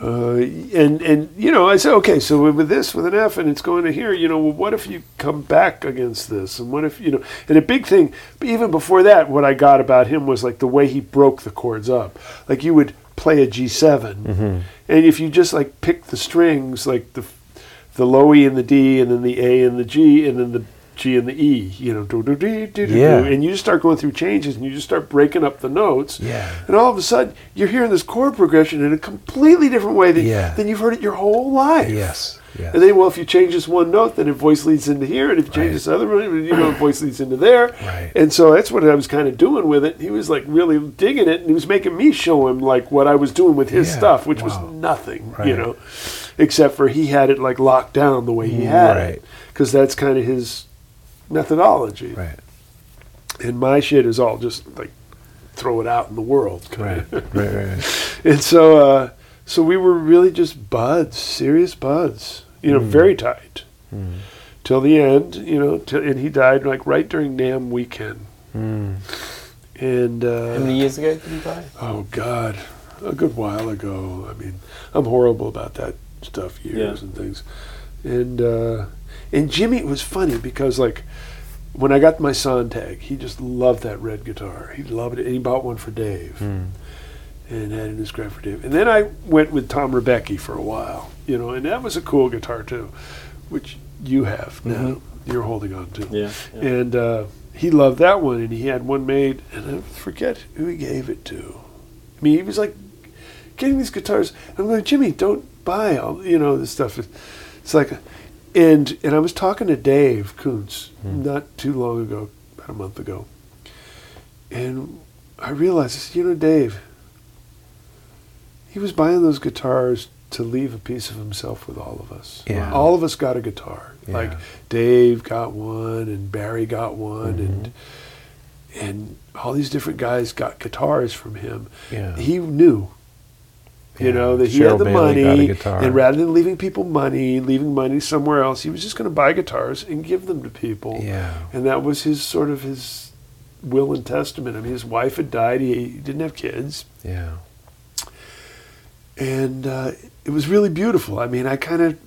uh, and, and, you know, I said, okay, so with this, with an F, and it's going to here, you know, well, what if you come back against this? And what if, you know, and a big thing, even before that, what I got about him was like the way he broke the chords up. Like you would play a G seven, mm-hmm. and if you just like pick the strings, like the the low E and the D, and then the A and the G, and then the G and the E, you know, do do do do do, yeah. and you just start going through changes, and you just start breaking up the notes, yeah. and all of a sudden you're hearing this chord progression in a completely different way than, yeah. than you've heard it your whole life. Yes. yes. And then, well, if you change this one note, then a voice leads into here, and if you right. change this other one, you know, a voice leads into there. Right. And so that's what I was kind of doing with it. He was like really digging it, and he was making me show him like what I was doing with his yeah. stuff, which wow. was nothing, right. you know, except for he had it like locked down the way he had right. it, because that's kind of his methodology, right? And my shit is all just like throw it out in the world, right? Right, right, right. And so, uh, so we were really just buds, serious buds, you know, mm. very tight mm. till the end, you know. Till, and he died like right during NAMM weekend. Mm. And uh, how many years ago did he die? Oh God, a good while ago. I mean, I'm horrible about that stuff, years yeah. and things, and. Uh, And Jimmy, it was funny because, like, when I got my Sontag, he just loved that red guitar. He loved it, and he bought one for Dave mm. and had it in his grave for Dave. And then I went with Tom Rebecki for a while, you know, and that was a cool guitar, too. which you have now. Mm-hmm. You're holding on to. Yeah, yeah. And uh, he loved that one, and he had one made, and I forget who he gave it to. I mean, he was like getting these guitars. And I'm going, Jimmy, don't buy all, you know, this stuff. It's like, and and I was talking to Dave Koontz mm-hmm. not too long ago, about a month ago, and I realized, I said, you know, Dave, he was buying those guitars to leave a piece of himself with all of us. Yeah. All of us got a guitar. Yeah. Like Dave got one, and Barry got one, mm-hmm. and and all these different guys got guitars from him. Yeah. He knew, you yeah. know, that Cheryl he had the Bailey money, and rather than leaving people money, leaving money somewhere else, he was just going to buy guitars and give them to people. Yeah. And that was his sort of his will and testament. I mean, his wife had died. He, he didn't have kids. Yeah. And uh, it was really beautiful. I mean, I kind of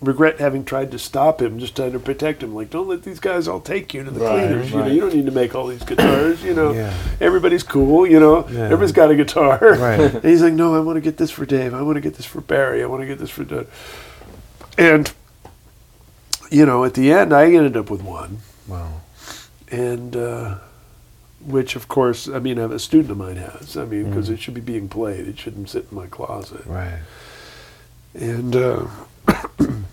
regret having tried to stop him, just trying to protect him. Like, don't let these guys all take you to the right, cleaners. Right. You know, you don't need to make all these guitars. You know, yeah. everybody's cool. You know, yeah. everybody's got a guitar. Right. And he's like, no, I want to get this for Dave. I want to get this for Barry. I want to get this for Doug. And, you know, at the end, I ended up with one. Wow. And, uh, which, of course, I mean, a student of mine has. I mean, because mm. it should be being played. It shouldn't sit in my closet. Right. And uh, and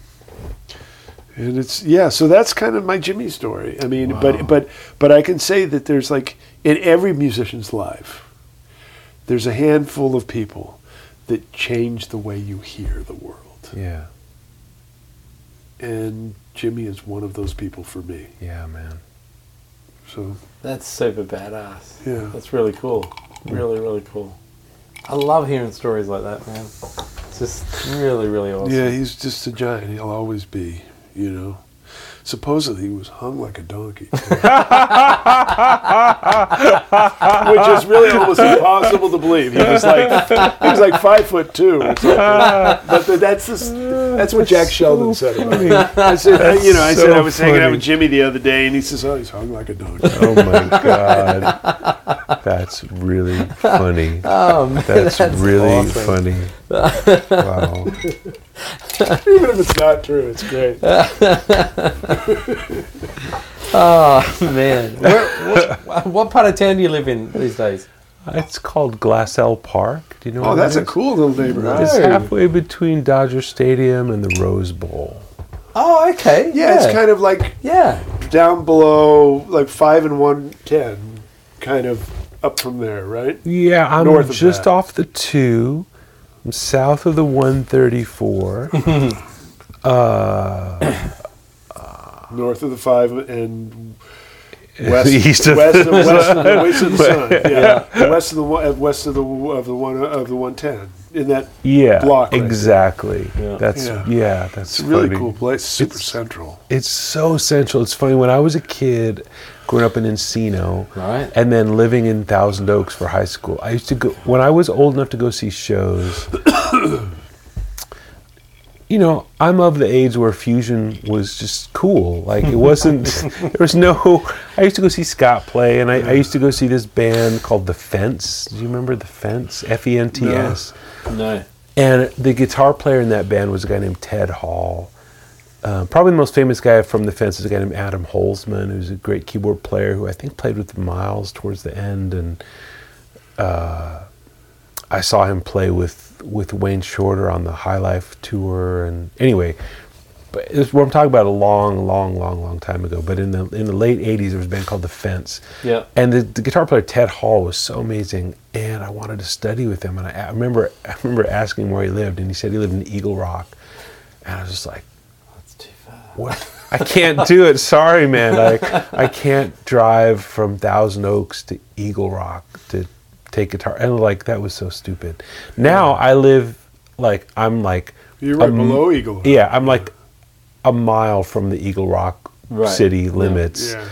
it's yeah. So that's kind of my Jimmy story. I mean, wow. but but but I can say that there's like in every musician's life, there's a handful of people that change the way you hear the world. Yeah. And Jimmy is one of those people for me. Yeah, man. So. That's super badass. Yeah. That's really cool. Really, really cool. I love hearing stories like that, man. It's just really, really awesome. Yeah, he's just a giant. He'll always be, you know. Supposedly he was hung like a donkey. Which is really almost impossible to believe. He was like he was like five foot two or something. But that's this, that's what Jack Sheldon said about me. I said that's you know, I so said I was funny. Hanging out with Jimmy the other day and he says, oh, he's hung like a donkey. Oh my God. That's really funny. Oh man, that's, that's really awesome. Funny. Wow. Even if it's not true, it's great. Oh man, Where, what, what part of town do you live in these days? It's called Glassell Park. Do you know? Oh, that's that a cool little neighborhood. It's halfway between Dodger Stadium and the Rose Bowl. Oh, okay. Yeah, yeah. It's kind of like yeah, down below, like five and one ten, kind of up from there, right? Yeah, I'm North just of off the two. I'm south of the one thirty-four. uh, North of the five and west, east of west, the west, west, of the, west of the sun. Yeah, yeah. west of the west of the of the one of the one ten in that yeah, block. Right exactly. Yeah. That's yeah. yeah that's it's a really cool place. Super it's, central. It's so central. It's funny when I was a kid, growing up in Encino, right. and then living in Thousand Oaks for high school. I used to go when I was old enough to go see shows. You know, I'm of the age where fusion was just cool. Like, it wasn't, there was no, I used to go see Scott play, and I, I used to go see this band called The Fence. Do you remember The Fence? F E N T S? No. no. And the guitar player in that band was a guy named Ted Hall. Uh, probably the most famous guy from The Fence is a guy named Adam Holzman, who's a great keyboard player who I think played with Miles towards the end. And uh, I saw him play with, with Wayne Shorter on the High Life tour, and anyway, but it's what I'm talking about a long, long, long, long time ago. But in the in the late eighties, there was a band called The Fence. Yeah. And the, the guitar player Ted Hall was so amazing, and I wanted to study with him. And I, I remember I remember asking where he lived, and he said he lived in Eagle Rock. And I was just like, that's too far. What? I can't do it. Sorry, man. Like I can't drive from Thousand Oaks to Eagle Rock to. Take guitar and like that was so stupid. Now yeah. I live like I'm like you're right a, below Eagle Rock. Yeah, I'm like a mile from the Eagle Rock right. city limits, yeah. Yeah.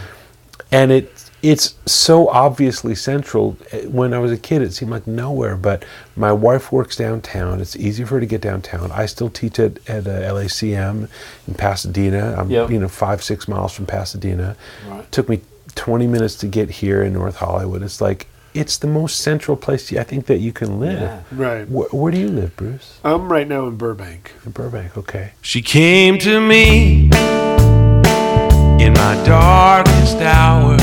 and it it's so obviously central. When I was a kid, it seemed like nowhere. But my wife works downtown; it's easy for her to get downtown. I still teach at at uh, L A C M in Pasadena. I'm yep. you know five six miles from Pasadena. Right. It took me twenty minutes to get here in North Hollywood. It's like it's the most central place I think that you can live. Yeah. Right. Where, where do you live, Bruce? I'm right now in Burbank. In Burbank, okay. She came to me in my darkest hour.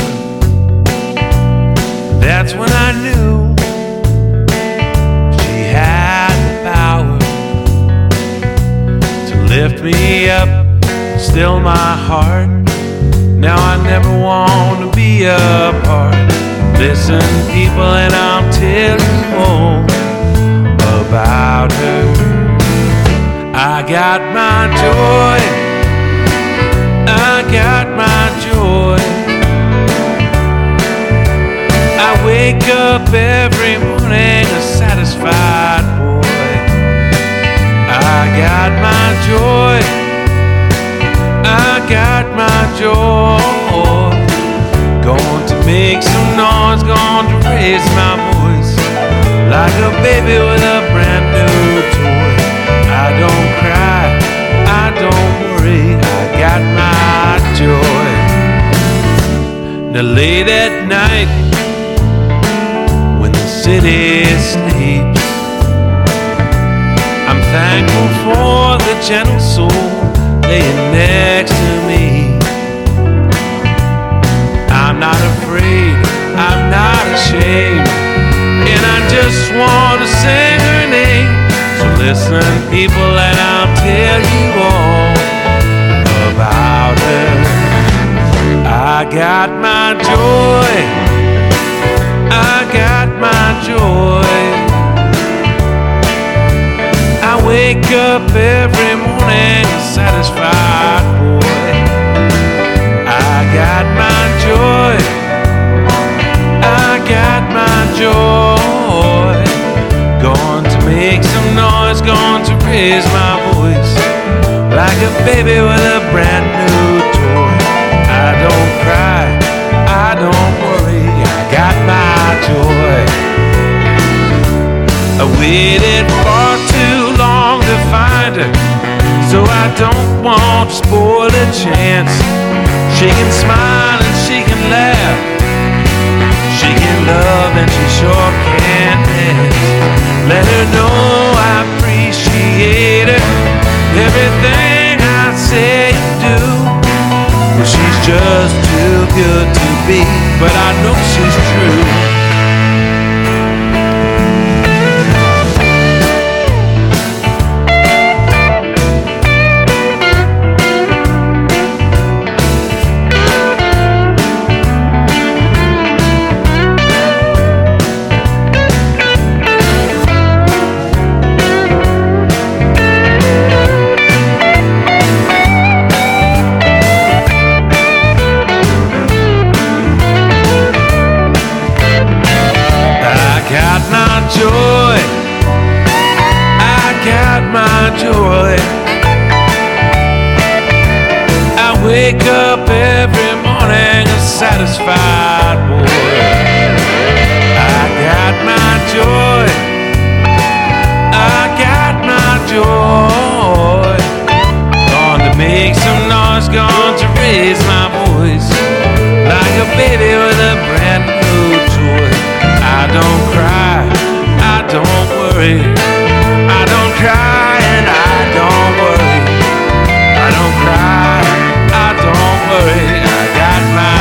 That's when I knew she had the power to lift me up, still my heart. Now I never want to be apart. Listen, people, and I'm telling more about her. I got my joy. I got my joy. I wake up every morning a satisfied boy. I got my joy. I got my joy. Going to make some noise, going to raise my voice like a baby with a brand new toy. I don't cry, I don't worry, I got my joy. Now late at night, when the city sleeps, I'm thankful for the gentle soul laying next to me. I'm not afraid, I'm not ashamed, and I just want to sing her name. So listen, people, and I'll tell you all about her. I got my joy, I got my joy. I wake up every morning a satisfied boy. I got my joy, I got my joy. Going to make some noise, going to raise my voice like a baby with a brand new toy. I don't cry, I don't worry, I got my joy. I waited far too long to find her, so I don't want to spoil a chance. She can smile and she can laugh, she can love and she sure can dance. Let her know I appreciate her, everything I say and do. Well, she's just too good to be, but I know she's true. Satisfied boy, I got my joy, I got my joy. Gonna make some noise, going to raise my voice like a baby with a brand new toy. I don't cry, I don't worry, I don't cry and I don't worry. I don't cry, I don't worry, I got my.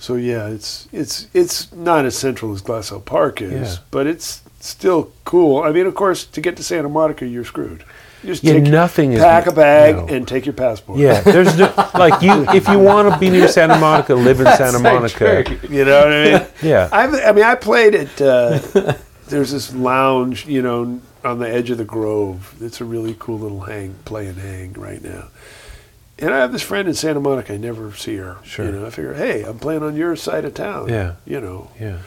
So yeah, it's it's it's not as central as Glassell Park is, yeah. But it's still cool. I mean, of course, to get to Santa Monica, you're screwed. You just yeah, take, nothing pack is, a bag no. and take your passport. Yeah, there's no, like you if you want to be near Santa Monica, live in That's Santa Monica. Trick. You know what I mean? Yeah. I've, I mean, I played at uh, there's this lounge, you know, on the edge of the Grove. It's a really cool little hang, play and hang right now. And I have this friend in Santa Monica. I never see her. Sure. You know, I figure, hey, I'm playing on your side of town. Yeah. You know. Yeah.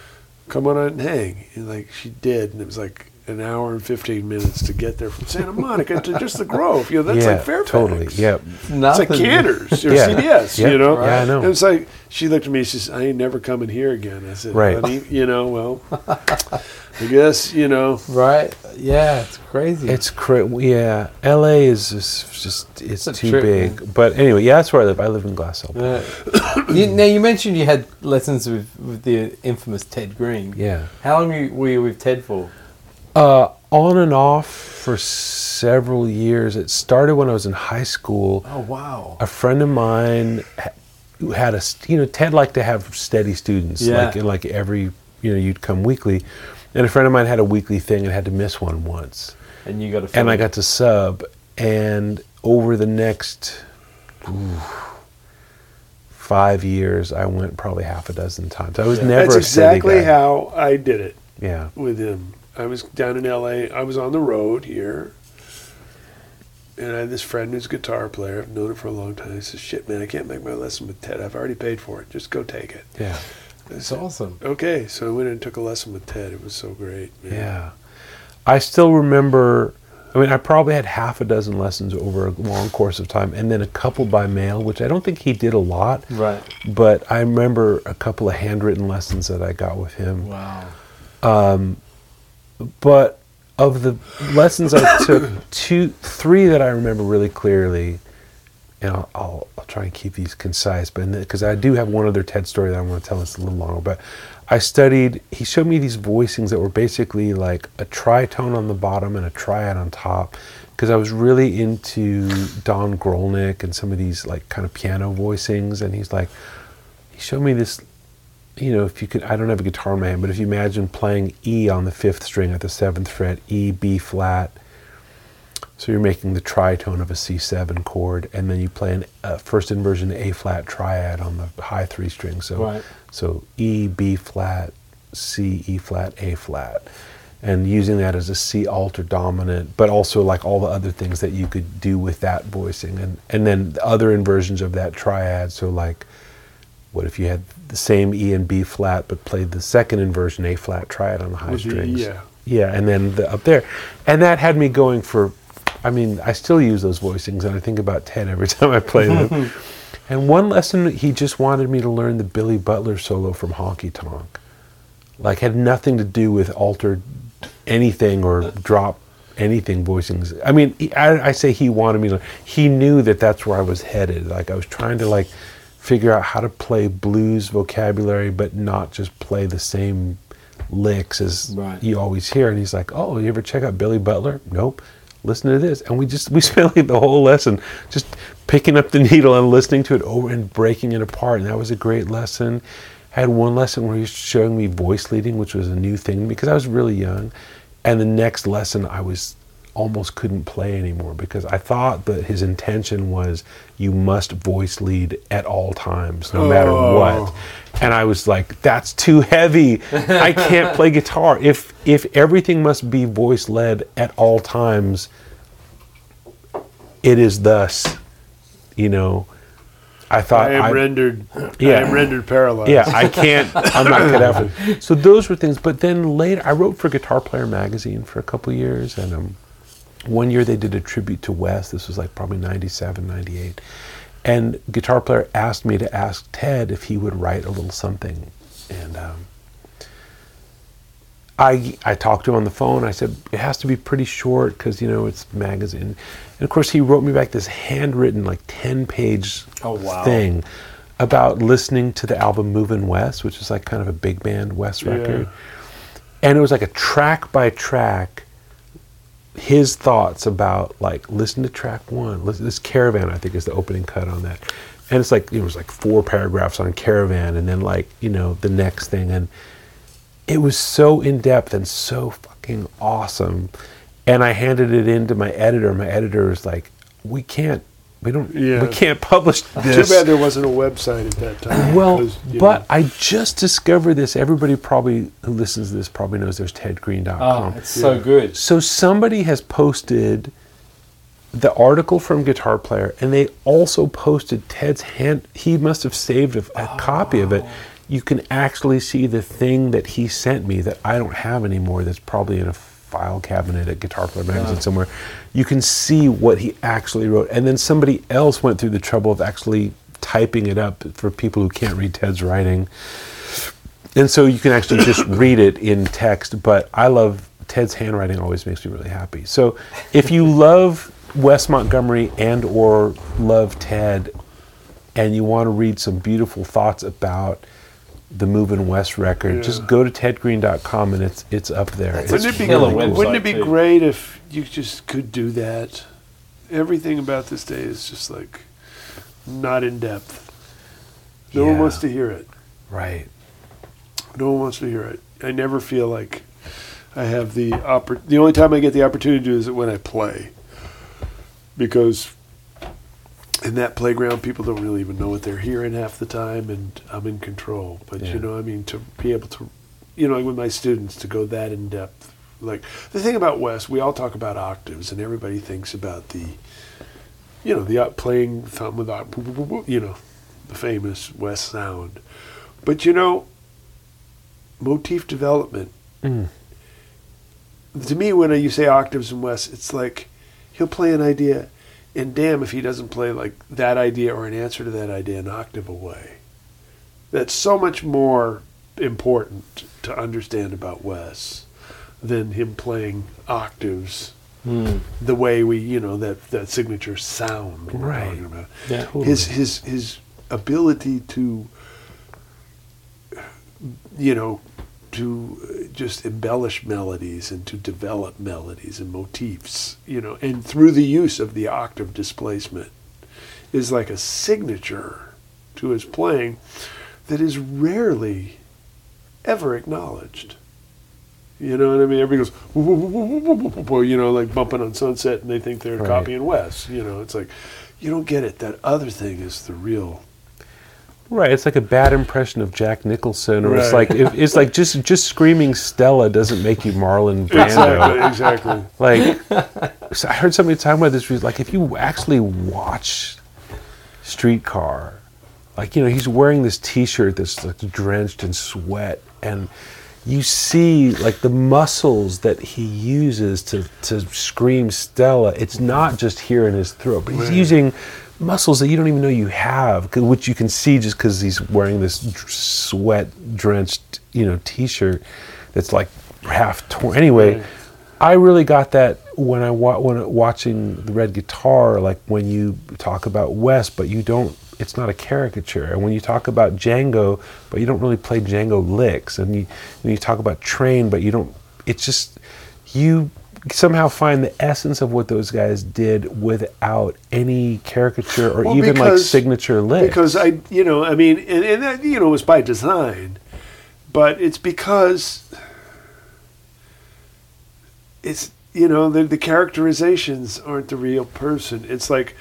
Come on out and hang. And like she did, and it was like an hour and fifteen minutes to get there from Santa Monica to just the Grove. You know, that's yeah, like Fairfax. Totally. Yeah. It's Nothing. Like Canners or yeah. C B S. Yep. You know. Right. Yeah, I know. And it's like she looked at me. She says, "I ain't never coming here again." I said, "Right." Well, you know. Well, I guess you know. Right. Yeah. It's crazy. It's crazy. Yeah. L A is just, just it's, it's too trip, big. Man. But anyway, yeah, that's where I live. I live in Glassell Park. Uh, you, now you mentioned you had lessons with, with the infamous Ted Green. Yeah. How long were you with Ted for? Uh, on and off for several years. It started when I was in high school. Oh, wow. A friend of mine had a, you know, Ted liked to have steady students. Yeah. Like, like every, you know, you'd come weekly. And a friend of mine had a weekly thing and had to miss one once. And you got to film. And I got to sub. And over the next ooh, five years, I went probably half a dozen times. I was yeah. never That's a steady exactly guy. How I did it yeah. with him. I was down in L A. I was on the road here, and I had this friend who's a guitar player. I've known him for a long time. He says, "Shit, man, I can't make my lesson with Ted. I've already paid for it. Just go take it." Yeah, that's awesome. Okay, so I went and took a lesson with Ted. It was so great, man. Yeah, I still remember. I mean, I probably had half a dozen lessons over a long course of time, and then a couple by mail, which I don't think he did a lot. Right. But I remember a couple of handwritten lessons that I got with him. Wow. Um. But of the lessons I took, two, three that I remember really clearly, and I'll, I'll, I'll try and keep these concise, but because I do have one other TED story that I want to tell. It's a little longer, but I studied. He showed me these voicings that were basically like a tritone on the bottom and a triad on top, because I was really into Don Grolnick and some of these like kind of piano voicings, and he's like, he showed me this. You know, if you could, I don't have a guitar in my hand, but if you imagine playing E on the fifth string at the seventh fret, E, B flat, so you're making the tritone of a C seven chord, and then you play an uh, first inversion A flat triad on the high three string. So, right. so E, B flat, C, E flat, A flat, and using that as a C alter dominant, but also like all the other things that you could do with that voicing, and and then the other inversions of that triad. So like, what if you had the same E and B flat, but played the second inversion A flat triad on the high strings? Yeah, yeah, and then the, up there, and that had me going for. I mean, I still use those voicings, and I think about Ted every time I play them. And one lesson, he just wanted me to learn the Billy Butler solo from Honky Tonk, like had nothing to do with altered anything or drop anything voicings. I mean, I, I say he wanted me to learn. He knew that that's where I was headed. Like I was trying to like. Figure out how to play blues vocabulary, but not just play the same licks as right. you always hear. And he's like, "Oh, you ever check out Billy Butler?" "Nope." "Listen to this." And we just we spent like the whole lesson just picking up the needle and listening to it over and breaking it apart. And that was a great lesson. I had one lesson where he was showing me voice leading, which was a new thing because I was really young. And the next lesson, I was almost couldn't play anymore because I thought that his intention was you must voice lead at all times, no oh. matter what. And I was like, that's too heavy. I can't play guitar. If if everything must be voice led at all times, it is thus, you know. I thought I am I, rendered yeah, I am rendered paralyzed. Yeah, I can't I'm not good at it. So those were things. But then later I wrote for Guitar Player magazine for a couple years, and um one year they did a tribute to Wes. This was like probably ninety-seven, ninety-eight. And Guitar Player asked me to ask Ted if he would write a little something. And um, I I talked to him on the phone. I said, it has to be pretty short because, you know, it's magazine. And of course, he wrote me back this handwritten, like ten-page oh, wow. thing about listening to the album Movin' Wes, which is like kind of a big band Wes record. Yeah. And it was like a track by track his thoughts about like listen to track one. Listen, this Caravan, I think, is the opening cut on that, and it's like it was like four paragraphs on Caravan, and then like you know the next thing, and it was so in depth and so fucking awesome. And I handed it in to my editor. My editor was like, "We can't, we don't, yeah. we can't publish this." Too bad there wasn't a website at that time. Well, but know. I just discovered this. Everybody probably who listens to this probably knows there's ted green dot com. Oh, it's yeah. so good. So somebody has posted the article from Guitar Player, and they also posted Ted's hand. He must have saved a, a oh. copy of it. You can actually see the thing that he sent me that I don't have anymore that's probably in a file cabinet at Guitar Player Magazine yeah. somewhere. You can see what he actually wrote. And then somebody else went through the trouble of actually typing it up for people who can't read Ted's writing. And so you can actually just read it in text, but I love Ted's handwriting. Always makes me really happy. So if you love Wes Montgomery and or love Ted, and you want to read some beautiful thoughts about the Movin' West record, yeah. just go to ted green dot com and it's it's up there. It's wouldn't it be, really cool. wouldn't it be great if you just could do that? Everything about this day is just like not in depth. No yeah. one wants to hear it. Right. No one wants to hear it. I never feel like I have the oppor- the only time I get the opportunity to do is when I play, because in that playground, people don't really even know what they're hearing half the time, and I'm in control. But yeah. you know, I mean, to be able to, you know, with my students, to go that in depth. Like the thing about Wes, we all talk about octaves, and everybody thinks about the, you know, the playing thumb with, you know, the famous Wes sound. But you know, motif development. Mm. To me, when you say octaves and Wes, it's like he'll play an idea. And damn if he doesn't play like that idea or an answer to that idea an octave away. That's so much more important to understand about Wes than him playing octaves mm. the way we, you know, that, that signature sound we're right. talking about. Yeah, totally. His his his ability to, you know, to just embellish melodies and to develop melodies and motifs, you know, and through the use of the octave displacement is like a signature to his playing that is rarely ever acknowledged. You know what I mean? Everybody goes, you know, like bumping on Sunset, and they think they're right. copying Wes. You know, it's like, you don't get it. That other thing is the real... Right, it's like a bad impression of Jack Nicholson, or right. it's like it, it's like just just screaming Stella doesn't make you Marlon Brando. Exactly, exactly. Like so I heard somebody talking about this. Like if you actually watch Streetcar, like you know he's wearing this T-shirt that's like drenched in sweat, and you see like the muscles that he uses to to scream Stella. It's not just here in his throat, but he's right. using muscles that you don't even know you have, which you can see just because he's wearing this d- sweat-drenched, you know, T-shirt that's like half torn. Anyway, right. I really got that when I wa- when watching The Red Guitar, like when you talk about Wes, but you don't. It's not a caricature. And when you talk about Django, but you don't really play Django licks, and you when you talk about Train, but you don't. It's just you. Somehow find the essence of what those guys did without any caricature or well, even because, like signature licks. Because I, you know, I mean, and, and that, you know, it was by design, but it's because it's, you know, the, the characterizations aren't the real person. It's like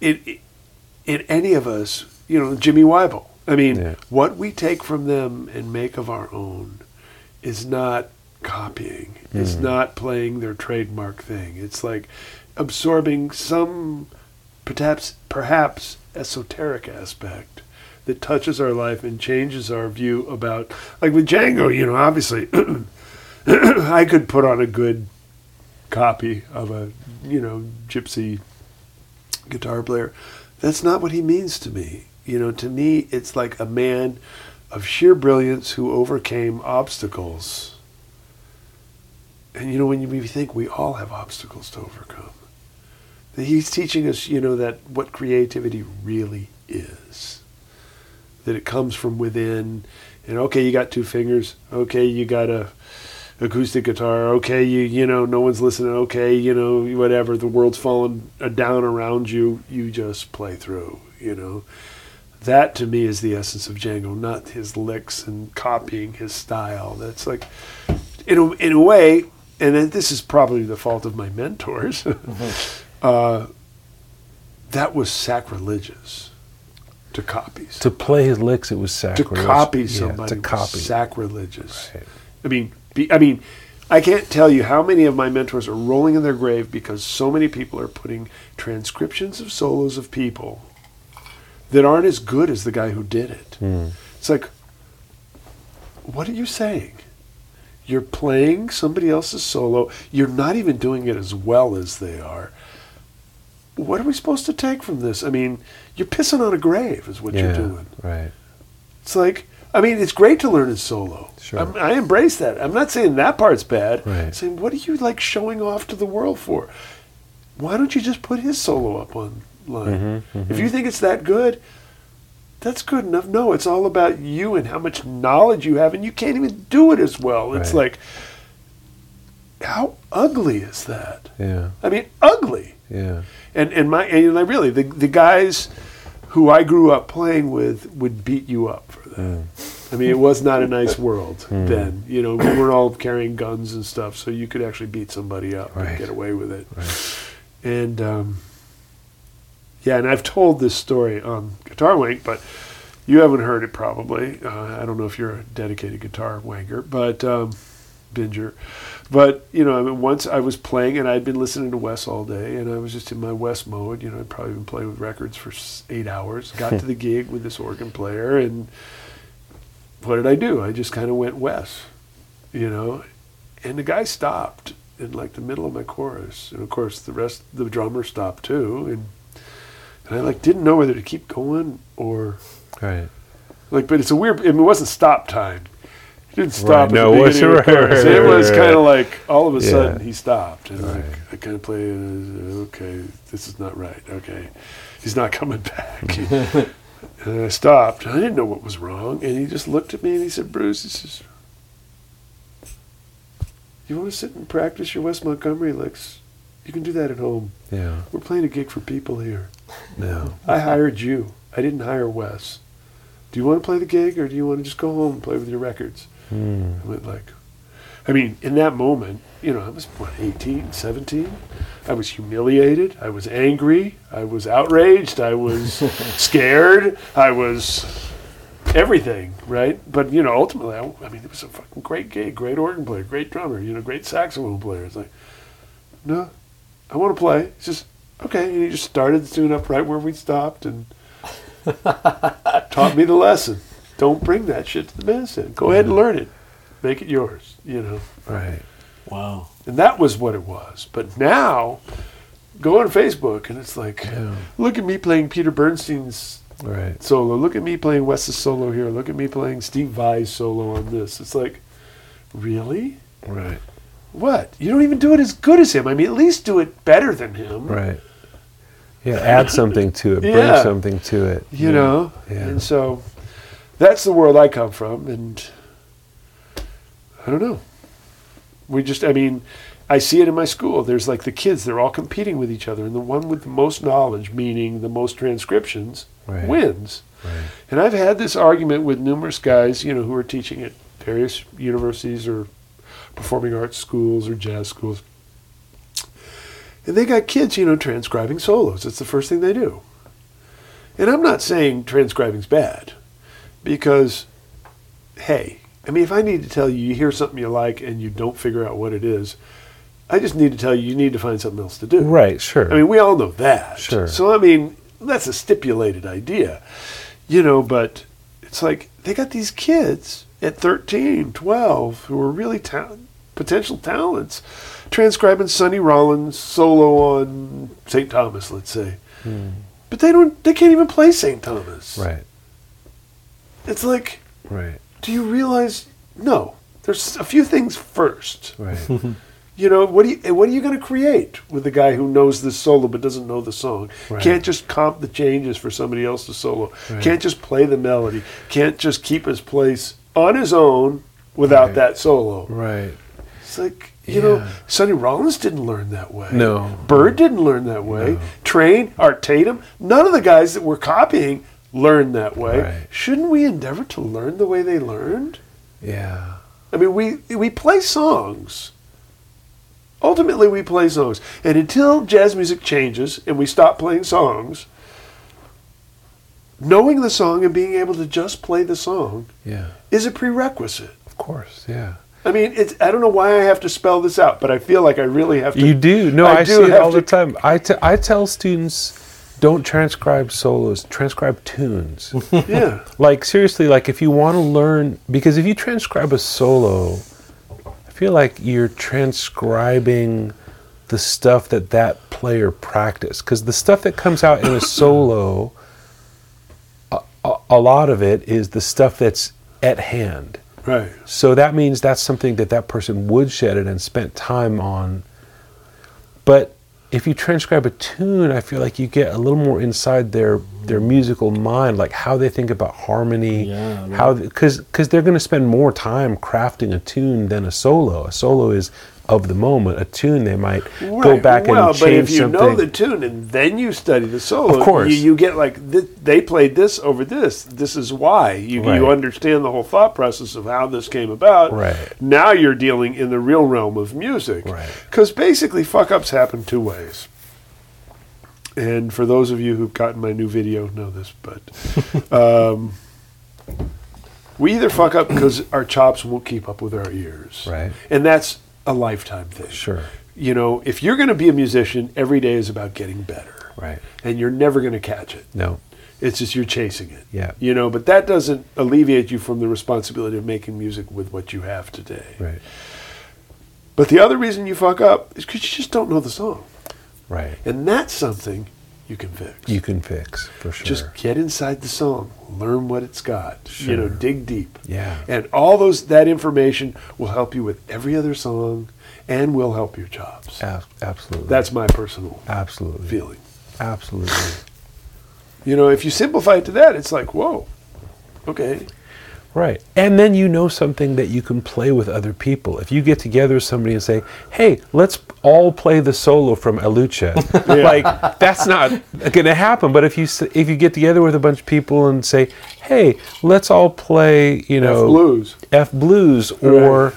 in, in any of us, you know, Jimmy Wyble. I mean, yeah. what we take from them and make of our own is not copying. It's mm. not playing their trademark thing. It's like absorbing some perhaps perhaps esoteric aspect that touches our life and changes our view about, like with Django, you know, obviously I could put on a good copy of a, you know, gypsy guitar player. That's not what he means to me. You know, to me it's like a man of sheer brilliance who overcame obstacles. And, you know, when you think we all have obstacles to overcome, he's teaching us, you know, that what creativity really is, that it comes from within. And, okay, you got two fingers. Okay, you got a acoustic guitar. Okay, you you know, no one's listening. Okay, you know, whatever. The world's falling down around you. You just play through, you know. That, to me, is the essence of Django, not his licks and copying his style. That's like, in a, in a way... And this is probably the fault of my mentors. mm-hmm. uh, that was sacrilegious to copy. Somebody. To play his licks, it was sacrilegious. To copy somebody yeah, to copy. was sacrilegious. Right. I mean, be, I mean, I can't tell you how many of my mentors are rolling in their grave because so many people are putting transcriptions of solos of people that aren't as good as the guy who did it. Mm. It's like, what are you saying? You're playing somebody else's solo. You're not even doing it as well as they are. What are we supposed to take from this? I mean, you're pissing on a grave is what yeah, you're doing. Right. It's like, I mean, it's great to learn his solo. Sure. I'm, I embrace that. I'm not saying that part's bad. Right. I'm saying, what are you, like, showing off to the world for? Why don't you just put his solo up online? Mm-hmm, mm-hmm. If you think it's that good, that's good enough. No, it's all about you and how much knowledge you have, and you can't even do it as well. Right. It's like, how ugly is that? Yeah. I mean, ugly. Yeah. And and my and I really the the guys who I grew up playing with would beat you up for that. Mm. I mean, it was not a nice world mm. then. You know, we were all carrying guns and stuff, so you could actually beat somebody up right. and get away with it. Right. And um, yeah, and I've told this story on Guitar Wank, but you haven't heard it probably. Uh, I don't know if you're a dedicated guitar wanker, but um, binger. But, you know, I mean, once I was playing and I'd been listening to Wes all day and I was just in my Wes mode. You know, I'd probably been playing with records for eight hours. Got to the gig with this organ player, and what did I do? I just kind of went Wes, you know. And the guy stopped in, like, the middle of my chorus. And, of course, the rest, the drummer stopped too. And, and I, like, didn't know whether to keep going or... Right. Like, but it's a weird... I mean, it wasn't stop time. He didn't stop right, at no, the beginning of the right, right, It was right, kind of right. like, all of a yeah. sudden, he stopped. And right. like, I kind of played, uh, okay, this is not right. Okay, he's not coming back. And I stopped. I didn't know what was wrong. And he just looked at me and he said, Bruce, he says, you want to sit and practice your West Montgomery licks? You can do that at home. Yeah. We're playing a gig for people here. No. I hired you. I didn't hire Wes. Do you want to play the gig or do you want to just go home and play with your records? Mm. I went like, I mean, in that moment, you know, I was, what, eighteen, seventeen? I was humiliated. I was angry. I was outraged. I was scared. I was everything, right? But, you know, ultimately, I, I mean, it was a fucking great gig, great organ player, great drummer, you know, great saxophone player. It's like, no, I want to play. It's just, okay. And he just started the tune up right where we stopped and taught me the lesson. Don't bring that shit to the bandstand. Go ahead and learn it. Make it yours, you know. Right. Wow. And that was what it was. But now, go on Facebook, and it's like, yeah. look at me playing Peter Bernstein's right. solo. Look at me playing Wes's solo here. Look at me playing Steve Vai's solo on this. It's like, really? Right. What? You don't even do it as good as him. I mean, at least do it better than him. Right. Yeah, add something to it. Bring yeah. something to it. You yeah. know? Yeah. And so... that's the world I come from, and I don't know. We just, I mean, I see it in my school. There's like the kids, they're all competing with each other, and the one with the most knowledge, meaning the most transcriptions, right. wins. Right. And I've had this argument with numerous guys, you know, who are teaching at various universities or performing arts schools or jazz schools. And they got kids, you know, transcribing solos. It's the first thing they do. And I'm not saying transcribing's bad. Because, hey, I mean, if I need to tell you you hear something you like and you don't figure out what it is, I just need to tell you you need to find something else to do. Right, sure. I mean, we all know that. Sure. So, I mean, that's a stipulated idea. You know, but it's like they got these kids at thirteen, twelve who are really ta- potential talents transcribing Sonny Rollins' solo on Saint Thomas, let's say. Hmm. But they don't. They can't even play Saint Thomas. Right. It's like, right. do you realize? No, there's a few things first. Right. You know, what do you, what are you going to create with the guy who knows this solo but doesn't know the song? Right. Can't just comp the changes for somebody else's solo. Right. Can't just play the melody. Can't just keep his place on his own without right. that solo. Right. It's like, you yeah. know, Sonny Rollins didn't learn that way. No. Bird didn't learn that way. No. Train, Art Tatum, none of the guys that were copying learn that way. Right. Shouldn't we endeavor to learn the way they learned? Yeah. I mean, we we play songs. Ultimately, we play songs. And until jazz music changes and we stop playing songs, knowing the song and being able to just play the song yeah. is a prerequisite. Of course, yeah. I mean, it's, I don't know why I have to spell this out, but I feel like I really have to. You do. No, I, I do see it all to, the time. I, t- I tell students... don't transcribe solos, transcribe tunes. Yeah. Like, seriously, like, if you want to learn... because if you transcribe a solo, feel like you're transcribing the stuff that that player practiced, because the stuff that comes out in a solo, a, a, a lot of it is the stuff that's at hand. Right. So that means that's something that that person woodshedded and spent time on. But if you transcribe a tune, I feel like you get a little more inside their their musical mind, like how they think about harmony, yeah, right. how because they, because they're going to spend more time crafting a tune than a solo. A solo is of the moment. A tune they might right. go back well, and change something. Well, but if you something. know the tune and then you study the solo, of course. You, you get like th- they played this over this. This is why you right. you understand the whole thought process of how this came about. Right. Now you're dealing in the real realm of music. Right. Because basically, fuck ups happen two ways. And for those of you who've gotten my new video know this, but um, we either fuck up because our chops won't keep up with our ears. Right. And that's a lifetime thing. Sure. You know, if you're going to be a musician, every day is about getting better. Right. And you're never going to catch it. No. It's just you're chasing it. Yeah. You know, but that doesn't alleviate you from the responsibility of making music with what you have today. Right. But the other reason you fuck up is because you just don't know the song. Right. And that's something you can fix. You can fix, for sure. Just get inside the song, learn what it's got, sure. you know, dig deep. Yeah. And all those that information will help you with every other song and will help your chops. Ab- absolutely. That's my personal absolutely. feeling. Absolutely. You know, if you simplify it to that, it's like, whoa, okay. Right. And then you know something that you can play with other people. If you get together with somebody and say, hey, let's all play the solo from Alucha. Yeah. Like, that's not going to happen. But if you if you get together with a bunch of people and say, hey, let's all play, you know, F blues, F blues or, right.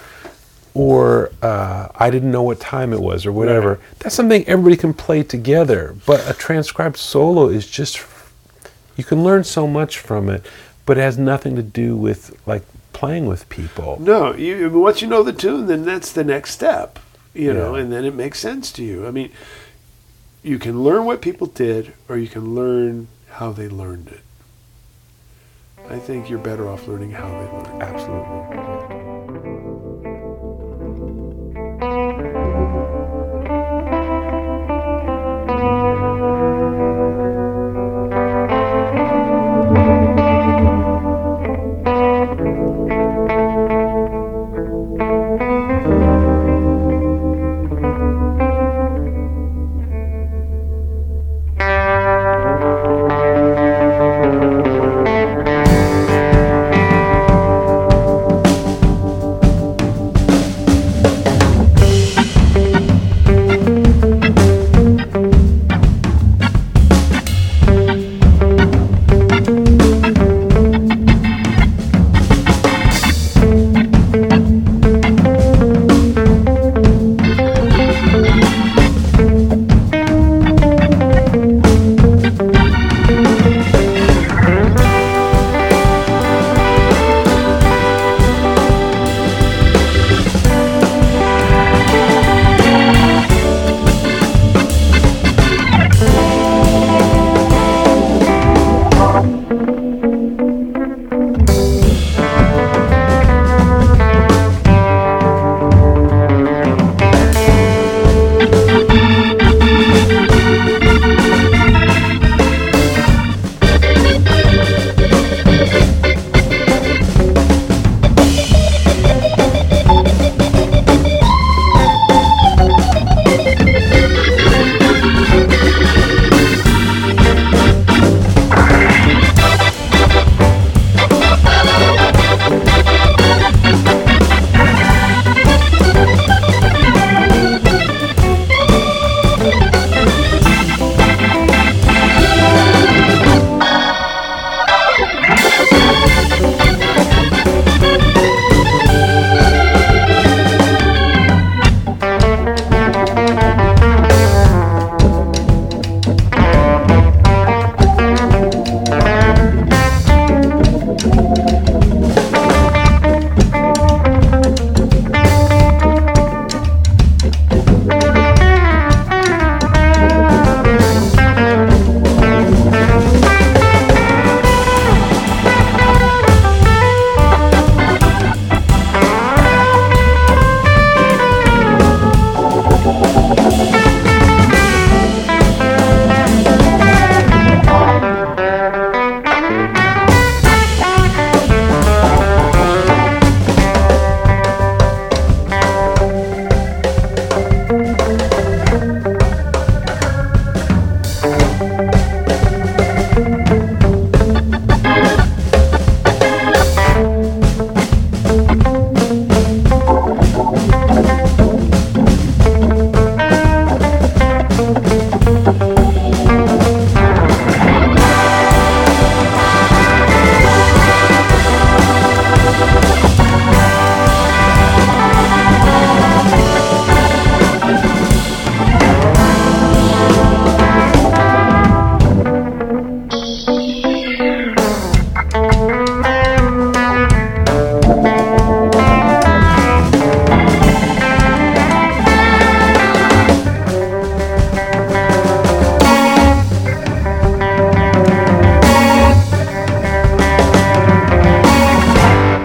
or uh, I didn't know what time it was or whatever. Right. That's something everybody can play together. But a transcribed solo is just, you can learn so much from it. But it has nothing to do with, like, playing with people. No, you, once you know the tune, then that's the next step, you yeah. know, and then it makes sense to you. I mean, you can learn what people did, or you can learn how they learned it. I think you're better off learning how they learned it. Absolutely.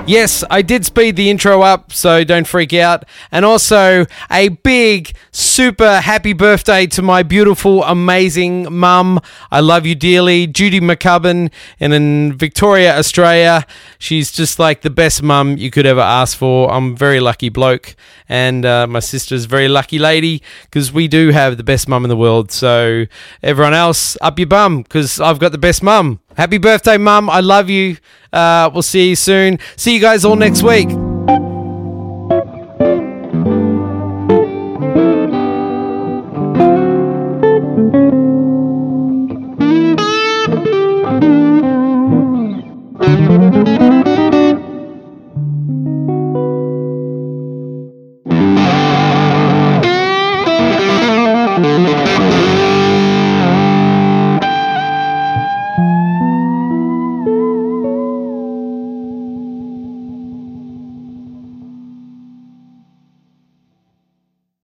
Yes, I did speed the intro up, so don't freak out. And also, a big, super happy birthday to my beautiful, amazing mum. I love you dearly, Judy McCubbin in, in Victoria, Australia. She's just like the best mum you could ever ask for. I'm a very lucky bloke, and uh, my sister's a very lucky lady, because we do have the best mum in the world. So everyone else, up your bum, because I've got the best mum. Happy birthday, mum. I love you. Uh, we'll see you soon. See you guys all next week.